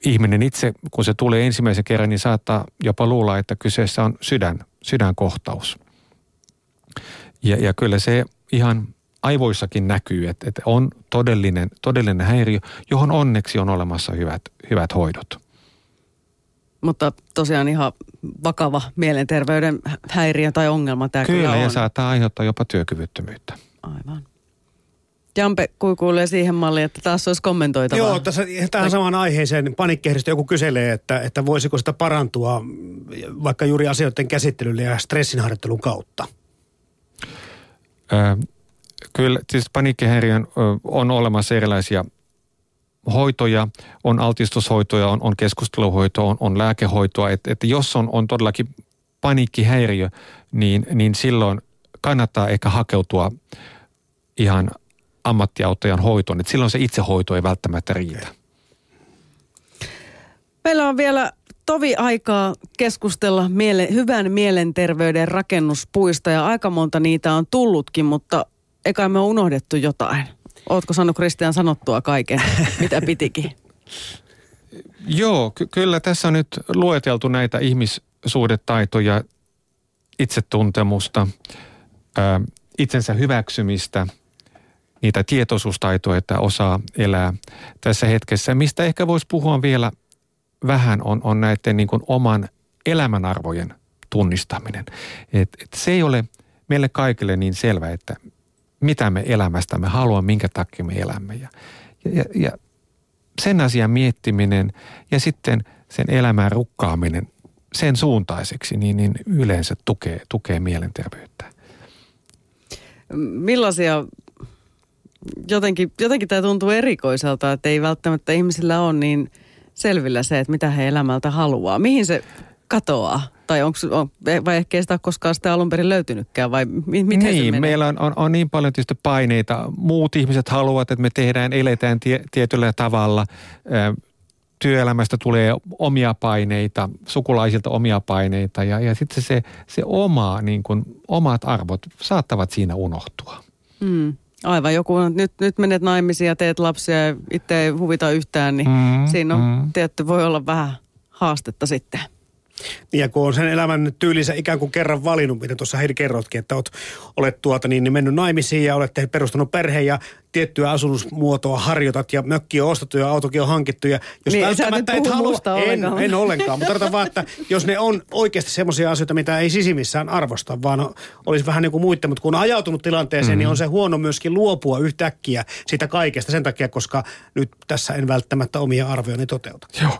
Ihminen itse, kun se tulee ensimmäisen kerran, niin saattaa jopa luulla, että kyseessä on sydänkohtaus. Ja kyllä se ihan aivoissakin näkyy, että on todellinen häiriö, johon onneksi on olemassa hyvät hoidot. Mutta tosiaan ihan vakava mielenterveyden häiriö tai ongelma tämä kyllä on. Kyllä, ja saattaa aiheuttaa jopa työkyvyttömyyttä. Aivan. Jampe kuikuilee siihen malliin, että taas olisi kommentoitavaa. Joo, tähän samaan aiheeseen paniikkihäiriöstä joku kyselee, että voisiko sitä parantua vaikka juuri asioiden käsittelyllä ja stressinharjoittelun kautta. Kyllä, siis paniikkihäiriön on olemassa erilaisia hoitoja, on altistushoitoja, on keskusteluhoitoa, on lääkehoitoa. Että jos on todellakin paniikkihäiriö, niin silloin kannattaa ehkä hakeutua ihan ammattiauttajan hoitoon. Että silloin se itsehoito ei välttämättä riitä. Meillä on vielä tovi aikaa keskustella hyvän mielenterveyden rakennuspuista ja aika monta niitä on tullutkin, mutta eikä me ole unohdettu jotain. Ootko saanut Kristian sanottua kaiken, mitä pitikin? Joo, kyllä tässä on nyt lueteltu näitä ihmissuhdetaitoja, itsetuntemusta, itsensä hyväksymistä, niitä tietoisuustaitoja, että osaa elää tässä hetkessä. Mistä ehkä voisi puhua vielä vähän on näiden niin kuin oman elämänarvojen tunnistaminen. Et se ei ole meille kaikille niin selvä, että mitä me elämästämme haluamme, minkä takia me elämme. Ja sen asian miettiminen ja sitten sen elämän rukkaaminen sen suuntaiseksi, niin yleensä tukee mielenterveyttä. Millaisia, jotenkin tämä tuntuu erikoiselta, että ei välttämättä ihmisillä ole niin selvillä se, että mitä he elämältä haluaa. Mihin se katoaa? Tai vai ehkä ei sitä ole koskaan sitä alun perin löytynytkään, vai miten se menee? Meillä on niin paljon tietysti paineita. Muut ihmiset haluavat, että me eletään tietyllä tavalla. Työelämästä tulee omia paineita, sukulaisilta omia paineita, ja sitten se oma, niin kuin, omat arvot saattavat siinä unohtua. Aivan, joku on, nyt menet naimisiin ja teet lapsia ja itse ei huvita yhtään, niin siinä on tietty, voi olla vähän haastetta sitten. Ja kun on sen elämän tyylinsä ikään kuin kerran valinnut, mitä tuossa Heidi kerrotkin, että olet mennyt naimisiin ja olet perustanut perheen ja tiettyä asunnusmuotoa harjoitat ja mökki on ostettu ja autokin on hankittu. Ja jos niin, välttämättä et halua, en ollenkaan, mutta tarkoitan vaan, että jos ne on oikeasti semmoisia asioita, mitä ei sisimissään arvosta, vaan olisi vähän niin kuin muitten, mutta kun on ajautunut tilanteeseen, niin on se huono myöskin luopua yhtäkkiä siitä kaikesta sen takia, koska nyt tässä en välttämättä omia arvojani toteuta. Joo,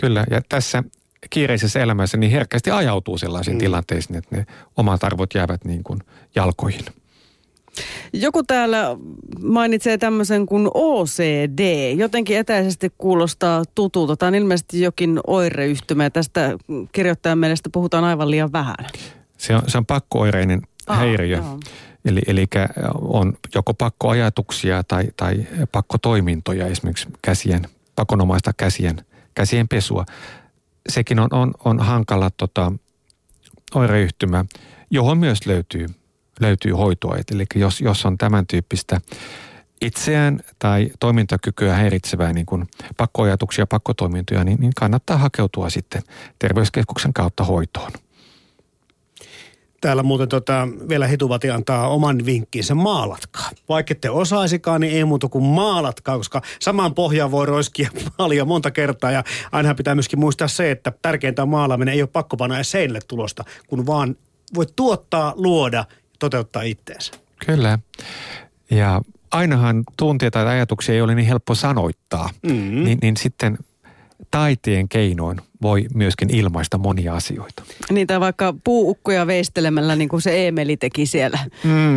kyllä. Ja tässä kiireisessä elämässä niin herkästi ajautuu sellaisiin tilanteisiin, että ne omat arvot jäävät niin kuin jalkoihin. Joku täällä mainitsee tämmöisen kuin OCD. Jotenkin etäisesti kuulostaa tutulta. Tämä on ilmeisesti jokin oireyhtymä. Tästä kirjoittajan mielestä puhutaan aivan liian vähän. Se on pakko-oireinen häiriö. Joo. Eli on joko pakkoajatuksia tai pakkotoimintoja, esimerkiksi pakonomaista käsien pesua. Sekin on hankala oireyhtymä, johon myös löytyy hoitoa. Eli jos on tämän tyyppistä itseään tai toimintakykyä häiritsevää niin kuin pakkoajatuksia, pakkotoimintoja, niin kannattaa hakeutua sitten terveyskeskuksen kautta hoitoon. Täällä muuten vielä Hituvati antaa oman vinkkinsä, maalatkaa. Vaikka ette osaisikaan, niin ei muuta kuin maalatkaa, koska samaan pohjaan voi roiskia paljon monta kertaa. Ja aina pitää myöskin muistaa se, että tärkeintä maalaaminen ei ole pakko panna edes seinille tulosta, kun vaan voi tuottaa, luoda ja toteuttaa itteensä. Kyllä. Ja ainahan tunteita tai ajatuksia ei ole niin helppo sanoittaa, niin sitten taiteen keinoin voi myöskin ilmaista monia asioita. Niitä vaikka puuukkoja veistelemällä, niin kuin se Eemeli teki siellä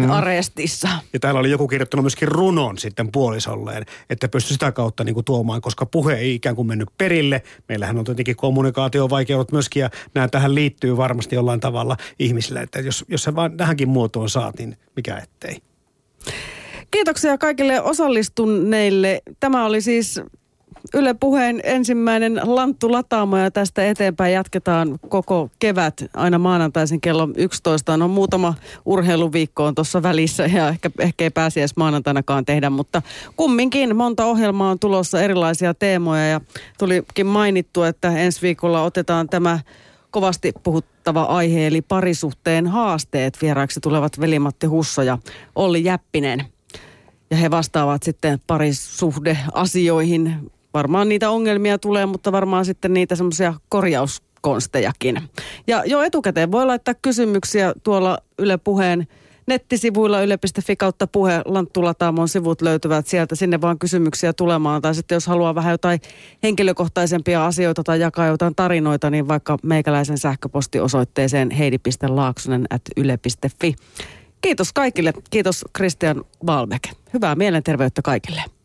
arestissa. Ja täällä oli joku kirjoittanut myöskin runon sitten puolisolleen, että pystyi sitä kautta niin kuin tuomaan, koska puhe ei ikään kuin mennyt perille. Meillähän on tietenkin kommunikaatiovaikeudet myöskin, ja nämä tähän liittyy varmasti jollain tavalla ihmisillä, että jos sä vaan tähänkin muotoon saat, niin mikä ettei. Kiitoksia kaikille osallistuneille. Tämä oli siis Yle Puheen ensimmäinen Lanttulataamo, ja tästä eteenpäin jatketaan koko kevät. Aina maanantaisin kello 11 on muutama urheiluviikko on tuossa välissä ja ehkä ei pääsi edes maanantainakaan tehdä, mutta kumminkin monta ohjelmaa on tulossa, erilaisia teemoja, ja tulikin mainittu, että ensi viikolla otetaan tämä kovasti puhuttava aihe eli parisuhteen haasteet. Vieraaksi tulevat Veli-Matti Husso ja Olli Jäppinen. ja he vastaavat sitten parisuhdeasioihin. Varmaan niitä ongelmia tulee, mutta varmaan sitten niitä semmoisia korjauskonstejakin. Ja jo etukäteen voi laittaa kysymyksiä tuolla Yle Puheen nettisivuilla yle.fi/puhe. Lanttulataamon sivut löytyvät sieltä, sinne vaan kysymyksiä tulemaan. Tai sitten jos haluaa vähän jotain henkilökohtaisempia asioita tai jakaa jotain tarinoita, niin vaikka meikäläisen sähköpostiosoitteeseen heidi.laaksonen@yle.fi. Kiitos kaikille. Kiitos Kristian Wahlbeck. Hyvää mielenterveyttä kaikille.